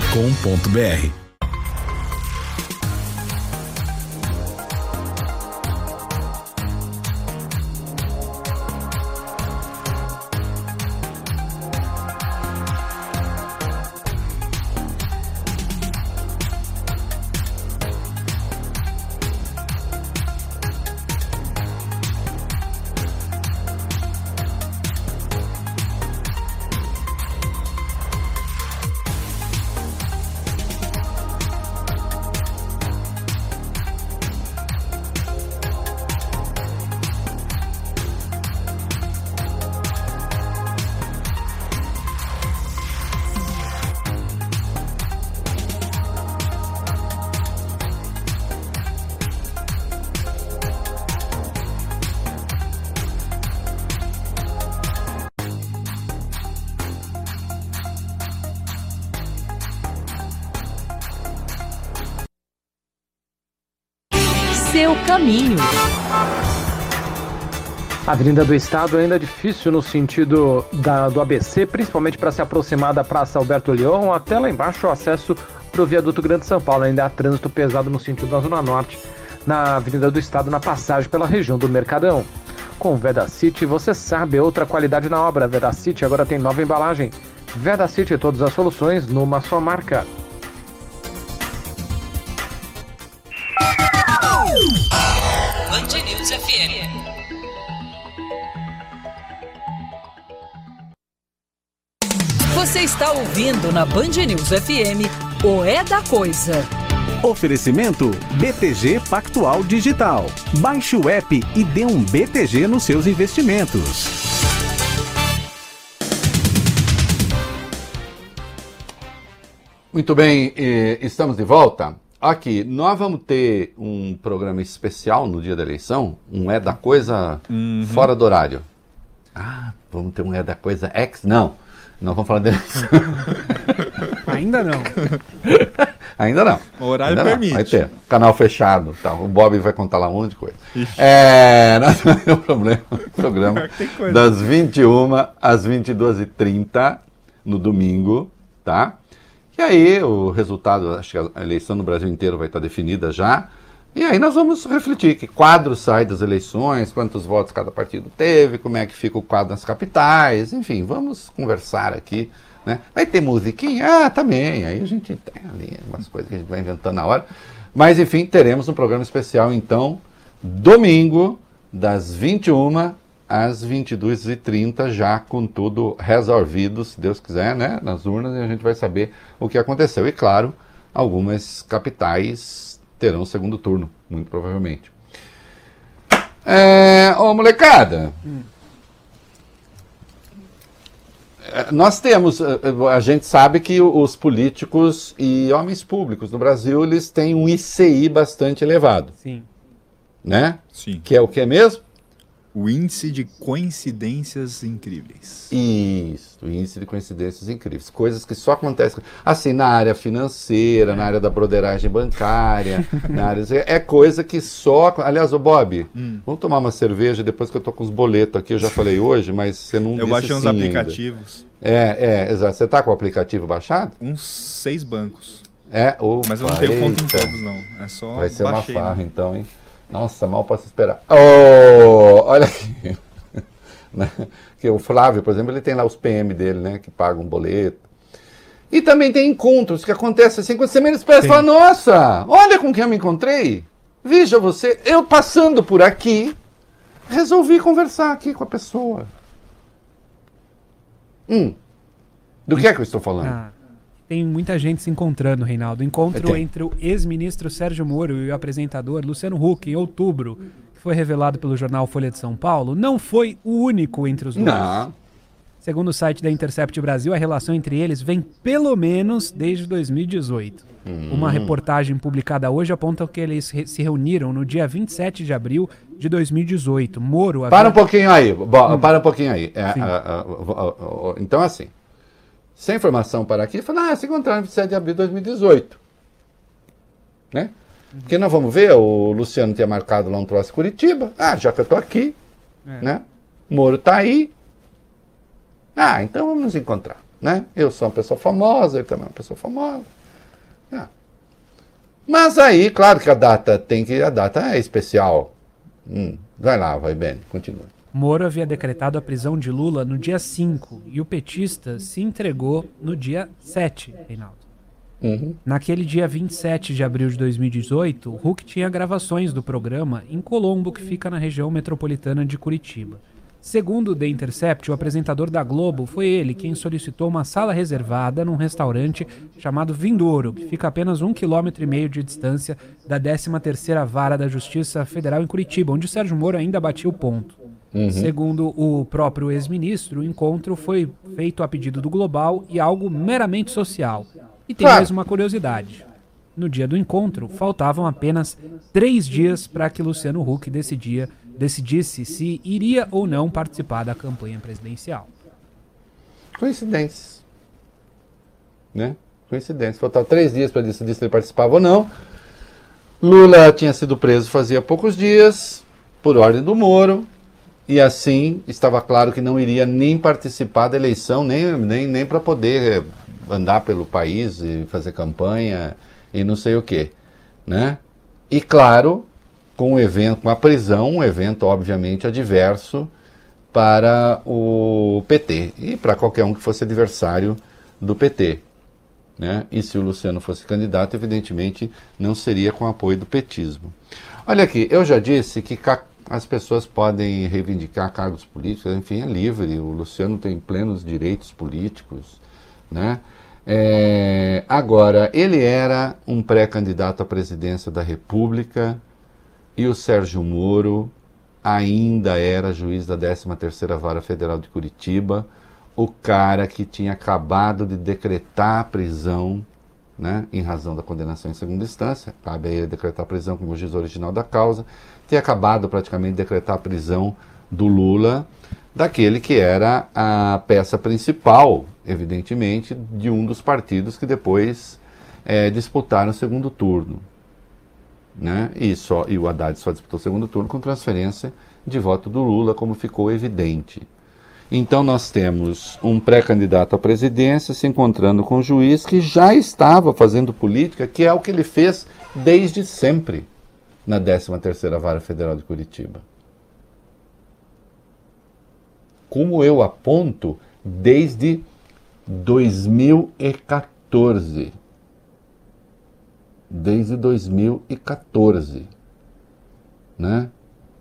A Avenida do Estado ainda é difícil no sentido do ABC, principalmente para se aproximar da Praça Alberto Leão, até lá embaixo o acesso para o Viaduto Grande São Paulo. Ainda há trânsito pesado no sentido da Zona Norte, na Avenida do Estado, na passagem pela região do Mercadão. Com Vedacity, você sabe, outra qualidade na obra. Vedacity agora tem nova embalagem. Vedacity, todas as soluções numa só marca. Band News FM. Você está ouvindo na Band News FM o É da Coisa. Oferecimento BTG Pactual Digital. Baixe o app e dê um BTG nos seus investimentos. Muito bem, estamos de volta. Aqui, nós vamos ter um programa especial no dia da eleição, um É da Coisa fora do horário. Ah, vamos ter um É da Coisa X? Não. Não vamos falar dele. Ainda não. Ainda não. O horário ainda permite. Não. Vai ter. Canal fechado. Tá? O Bob vai contar lá um monte de coisa. Nós vamos ter um programa das 21 às 22h30 no domingo, tá? E aí o resultado, acho que a eleição no Brasil inteiro vai estar definida já. E aí nós vamos refletir que quadro sai das eleições, quantos votos cada partido teve, como é que fica o quadro nas capitais, enfim, vamos conversar aqui, né? Vai ter musiquinha? Ah, também, aí a gente tem ali umas coisas que a gente vai inventando na hora. Mas, enfim, teremos um programa especial, então, domingo, das 21h às 22h30, já com tudo resolvido, se Deus quiser, né? Nas urnas, e a gente vai saber o que aconteceu. E, claro, algumas capitais terão o segundo turno, muito provavelmente. Ô, molecada, nós temos, a gente sabe que os políticos e homens públicos no Brasil, eles têm um ICI bastante elevado. Sim. Né? Sim. Que é o que mesmo? O índice de coincidências incríveis. Isso, o índice de coincidências incríveis. Coisas que só acontecem, assim, na área financeira, na área da broderagem bancária, na área... É coisa que só... Aliás, ô Bob, vamos tomar uma cerveja depois que eu tô com os boletos aqui, eu já falei hoje, mas você não disse assim. Eu baixei uns aplicativos. Exato. Você tá com o aplicativo baixado? Uns 6 bancos. Mas eu não tenho conta em todos, não. É só vai ser baixei, uma farra, né? Então, hein? Nossa, mal posso esperar. Oh, olha aqui. Que o Flávio, por exemplo, ele tem lá os PM dele, né? Que pagam um boleto. E também tem encontros que acontecem assim, quando você menos espera, você fala, nossa, olha com quem eu me encontrei. Veja você, eu passando por aqui, resolvi conversar aqui com a pessoa. Do que é que eu estou falando? Tem muita gente se encontrando, Reinaldo. Encontro entre o ex-ministro Sérgio Moro e o apresentador Luciano Huck, em outubro, que foi revelado pelo jornal Folha de São Paulo, não foi o único entre os dois. Não. Segundo o site da Intercept Brasil, a relação entre eles vem pelo menos desde 2018. Uma reportagem publicada hoje aponta que eles se reuniram no dia 27 de abril de 2018. Moro... Para um pouquinho aí, para um pouquinho aí. Então, assim... Sem informação para aqui, falaram, se encontraram 27 de abril de 2018. Né? Porque nós vamos ver, o Luciano tinha marcado lá um troço em Curitiba. Já que eu estou aqui, né? Moro está aí. Então vamos nos encontrar, né? Eu sou uma pessoa famosa, ele também é uma pessoa famosa. Mas aí, claro que a data é especial. Vai lá, vai bem, continua. Moro havia decretado a prisão de Lula no dia 5 e o petista se entregou no dia 7, Reinaldo. Naquele dia 27 de abril de 2018, Huck tinha gravações do programa em Colombo, que fica na região metropolitana de Curitiba. Segundo o The Intercept, o apresentador da Globo foi ele quem solicitou uma sala reservada num restaurante chamado Vindouro, que fica a apenas 1,5 km de distância da 13ª Vara da Justiça Federal em Curitiba, onde Sérgio Moro ainda batia o ponto. Segundo o próprio ex-ministro, o encontro foi feito a pedido do Global e algo meramente social. E tem mais uma curiosidade. No dia do encontro, faltavam apenas 3 dias para que Luciano Huck decidisse se iria ou não participar da campanha presidencial. Coincidência. Né? Coincidência. Faltavam 3 dias para decidir se ele participava ou não. Lula tinha sido preso fazia poucos dias, por ordem do Moro. E assim, estava claro que não iria nem participar da eleição, nem para poder andar pelo país e fazer campanha e não sei o quê, né? E claro, com a prisão, um evento obviamente adverso para o PT e para qualquer um que fosse adversário do PT. Né? E se o Luciano fosse candidato, evidentemente não seria com apoio do petismo. Olha aqui, eu já disse que as pessoas podem reivindicar cargos políticos, enfim, é livre, o Luciano tem plenos direitos políticos, né? Agora, ele era um pré-candidato à presidência da República e o Sérgio Moro ainda era juiz da 13ª Vara Federal de Curitiba, o cara que tinha acabado de decretar a prisão, né, em razão da condenação em segunda instância, cabe a ele decretar a prisão como juiz original da causa, tinha acabado praticamente de decretar a prisão do Lula, daquele que era a peça principal, evidentemente, de um dos partidos que depois disputaram o segundo turno. Né? E o Haddad só disputou o segundo turno com transferência de voto do Lula, como ficou evidente. Então nós temos um pré-candidato à presidência se encontrando com o juiz que já estava fazendo política, que é o que ele fez desde sempre na 13ª Vara Federal de Curitiba. Como eu aponto desde 2014. Desde 2014, né?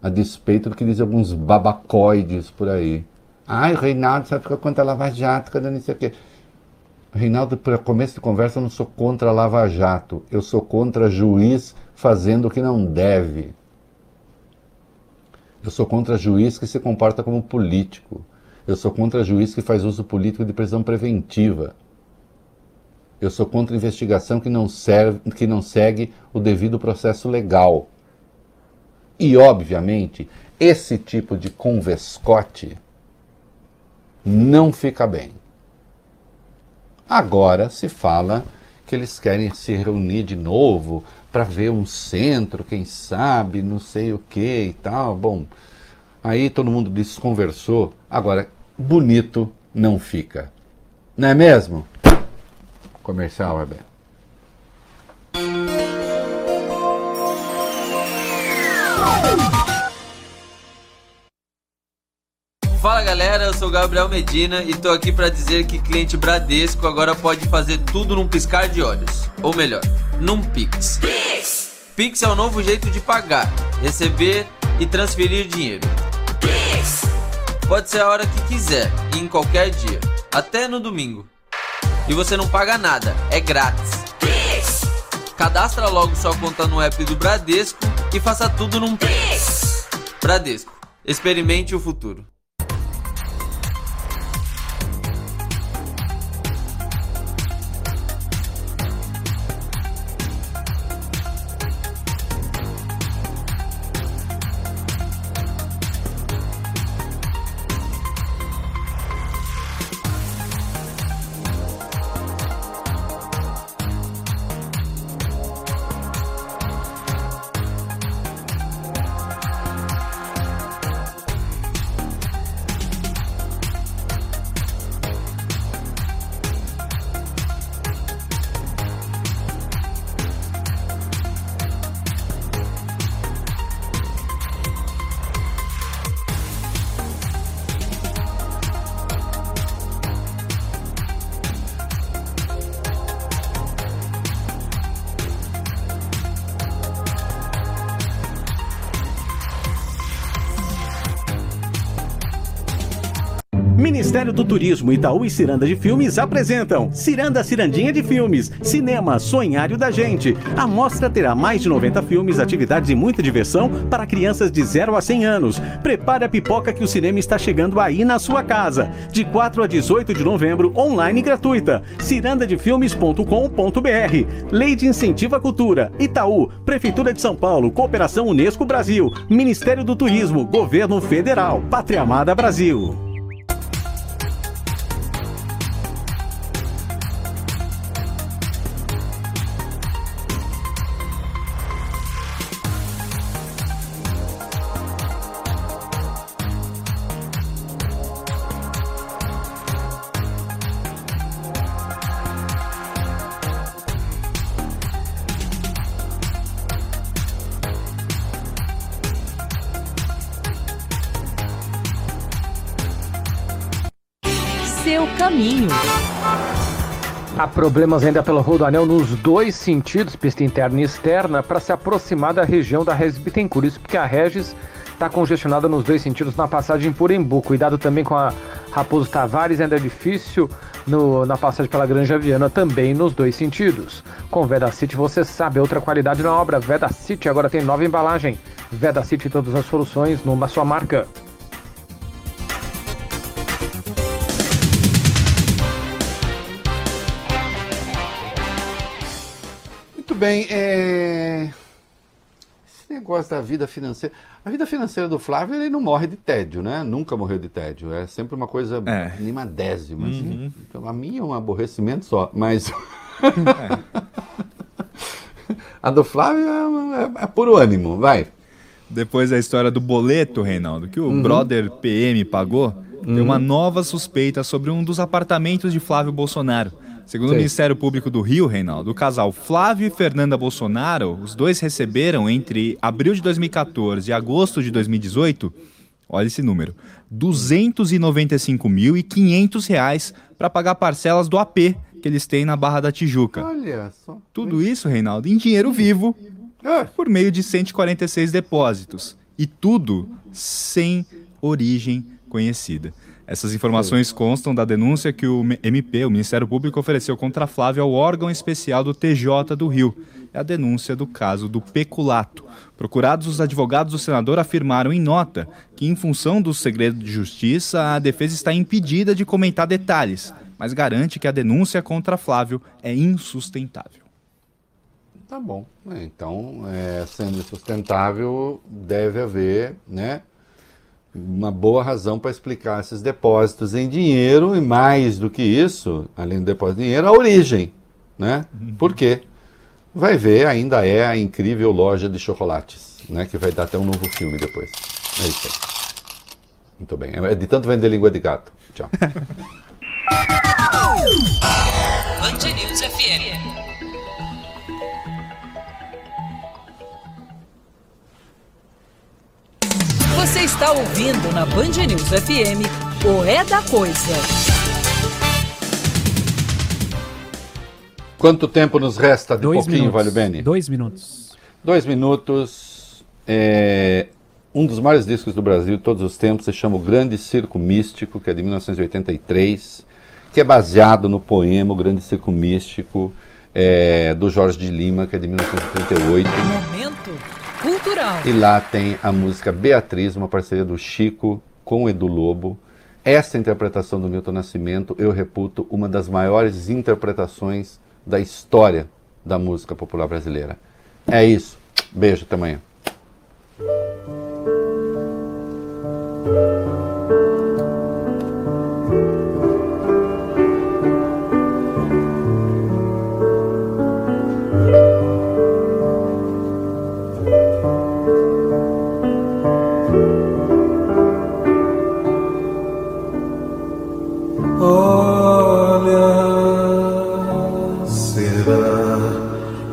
A despeito do que dizem alguns babacoides por aí. Ai, o Reinaldo só fica contra a Lava Jato, cada não sei o quê. Reinaldo, para começo de conversa, eu não sou contra a Lava Jato. Eu sou contra juiz fazendo o que não deve. Eu sou contra juiz que se comporta como político. Eu sou contra juiz que faz uso político de prisão preventiva. Eu sou contra investigação que não segue o devido processo legal. E, obviamente, esse tipo de convescote não fica bem. Agora se fala que eles querem se reunir de novo para ver um centro, quem sabe, não sei o que e tal. Bom, aí todo mundo desconversou. Agora, bonito não fica. Não é mesmo? Comercial, Abel. Fala galera, eu sou o Gabriel Medina e tô aqui pra dizer que cliente Bradesco agora pode fazer tudo num piscar de olhos. Ou melhor, num Pix. Pix é o novo jeito de pagar, receber e transferir dinheiro. Pix. Pode ser a hora que quiser e em qualquer dia, até no domingo. E você não paga nada, é grátis. Pix. Cadastra logo sua conta no app do Bradesco e faça tudo num Pix. Bradesco, experimente o futuro. Ministério do Turismo, Itaú e Ciranda de Filmes apresentam Ciranda Cirandinha de Filmes, Cinema Sonhário da Gente. A mostra terá mais de 90 filmes, atividades e muita diversão para crianças de 0 a 100 anos. Prepare a pipoca que o cinema está chegando aí na sua casa. De 4 a 18 de novembro, online gratuita. cirandadefilmes.com.br. Lei de Incentivo à Cultura, Itaú, Prefeitura de São Paulo, Cooperação Unesco Brasil, Ministério do Turismo, Governo Federal, Pátria Amada Brasil. caminho. Há problemas ainda pelo Rodoanel nos dois sentidos, pista interna e externa, para se aproximar da região da Regis Bittencourt. Isso porque a Regis está congestionada nos dois sentidos na passagem por Embu. Cuidado também com a Raposo Tavares, ainda é difícil na passagem pela Granja Viana, também nos dois sentidos. Com Veda City você sabe, outra qualidade na obra. Veda City agora tem nova embalagem. Veda City, todas as soluções numa só marca. Bem, esse negócio da vida financeira... A vida financeira do Flávio, ele não morre de tédio, né? Nunca morreu de tédio. É sempre uma coisa limadésima. Uhum. Assim. A minha é um aborrecimento só, mas... A do Flávio é puro ânimo, vai. Depois a história do boleto, Reinaldo, que o brother PM pagou, tem uma nova suspeita sobre um dos apartamentos de Flávio Bolsonaro. Segundo o Ministério Público do Rio, Reinaldo, o casal Flávio e Fernanda Bolsonaro, os dois receberam entre abril de 2014 e agosto de 2018, olha esse número, R$ 295.500 para pagar parcelas do AP que eles têm na Barra da Tijuca. Olha só. Tudo isso, Reinaldo, em dinheiro vivo, por meio de 146 depósitos. E tudo sem origem conhecida. Essas informações constam da denúncia que o MP, o Ministério Público, ofereceu contra Flávio ao órgão especial do TJ do Rio. É a denúncia do caso do peculato. Procurados, os advogados do senador afirmaram em nota que, em função do segredo de justiça, a defesa está impedida de comentar detalhes, mas garante que a denúncia contra Flávio é insustentável. Tá bom. Então, sendo insustentável, deve haver, né? Uma boa razão para explicar esses depósitos em dinheiro e, mais do que isso, além do depósito em dinheiro, a origem, né? Por quê? Vai ver, ainda é a incrível loja de chocolates, né? Que vai dar até um novo filme depois. É isso aí. Muito bem. É de tanto vender língua de gato. Tchau. Band News FM. Você está ouvindo na Band News FM o É da Coisa. Quanto tempo nos resta de pouquinho, Valio Bene? 2 minutos. 2 minutos. Um dos maiores discos do Brasil de todos os tempos se chama O Grande Circo Místico, que é de 1983, que é baseado no poema O Grande Circo Místico, do Jorge de Lima, que é de 1938. Momento cultural. E lá tem a música Beatriz, uma parceria do Chico com o Edu Lobo. Essa interpretação do Milton Nascimento, eu reputo uma das maiores interpretações da história da música popular brasileira. É isso. Beijo, até amanhã.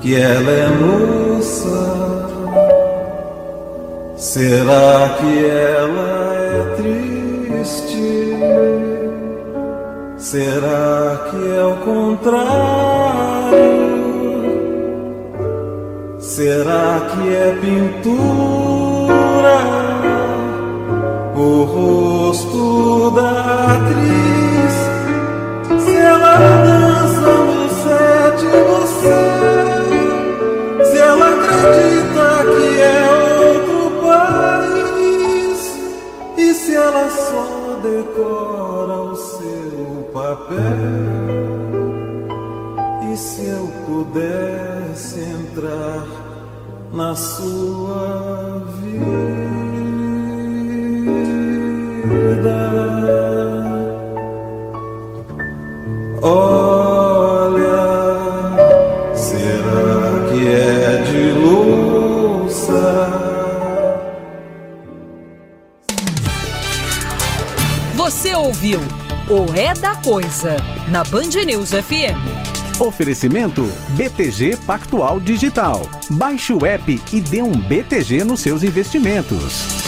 Que ela é moça, será que ela é triste? Será que é o contrário? Será que é pintura? O rosto da atriz, se ela dança no set, você acredita que é outro país, e se ela só decora o seu papel? E se eu pudesse entrar na sua vida? Olha, será que é de louça? Você ouviu o É da Coisa na Band News FM. Oferecimento BTG Pactual Digital. Baixe o app e dê um BTG nos seus investimentos.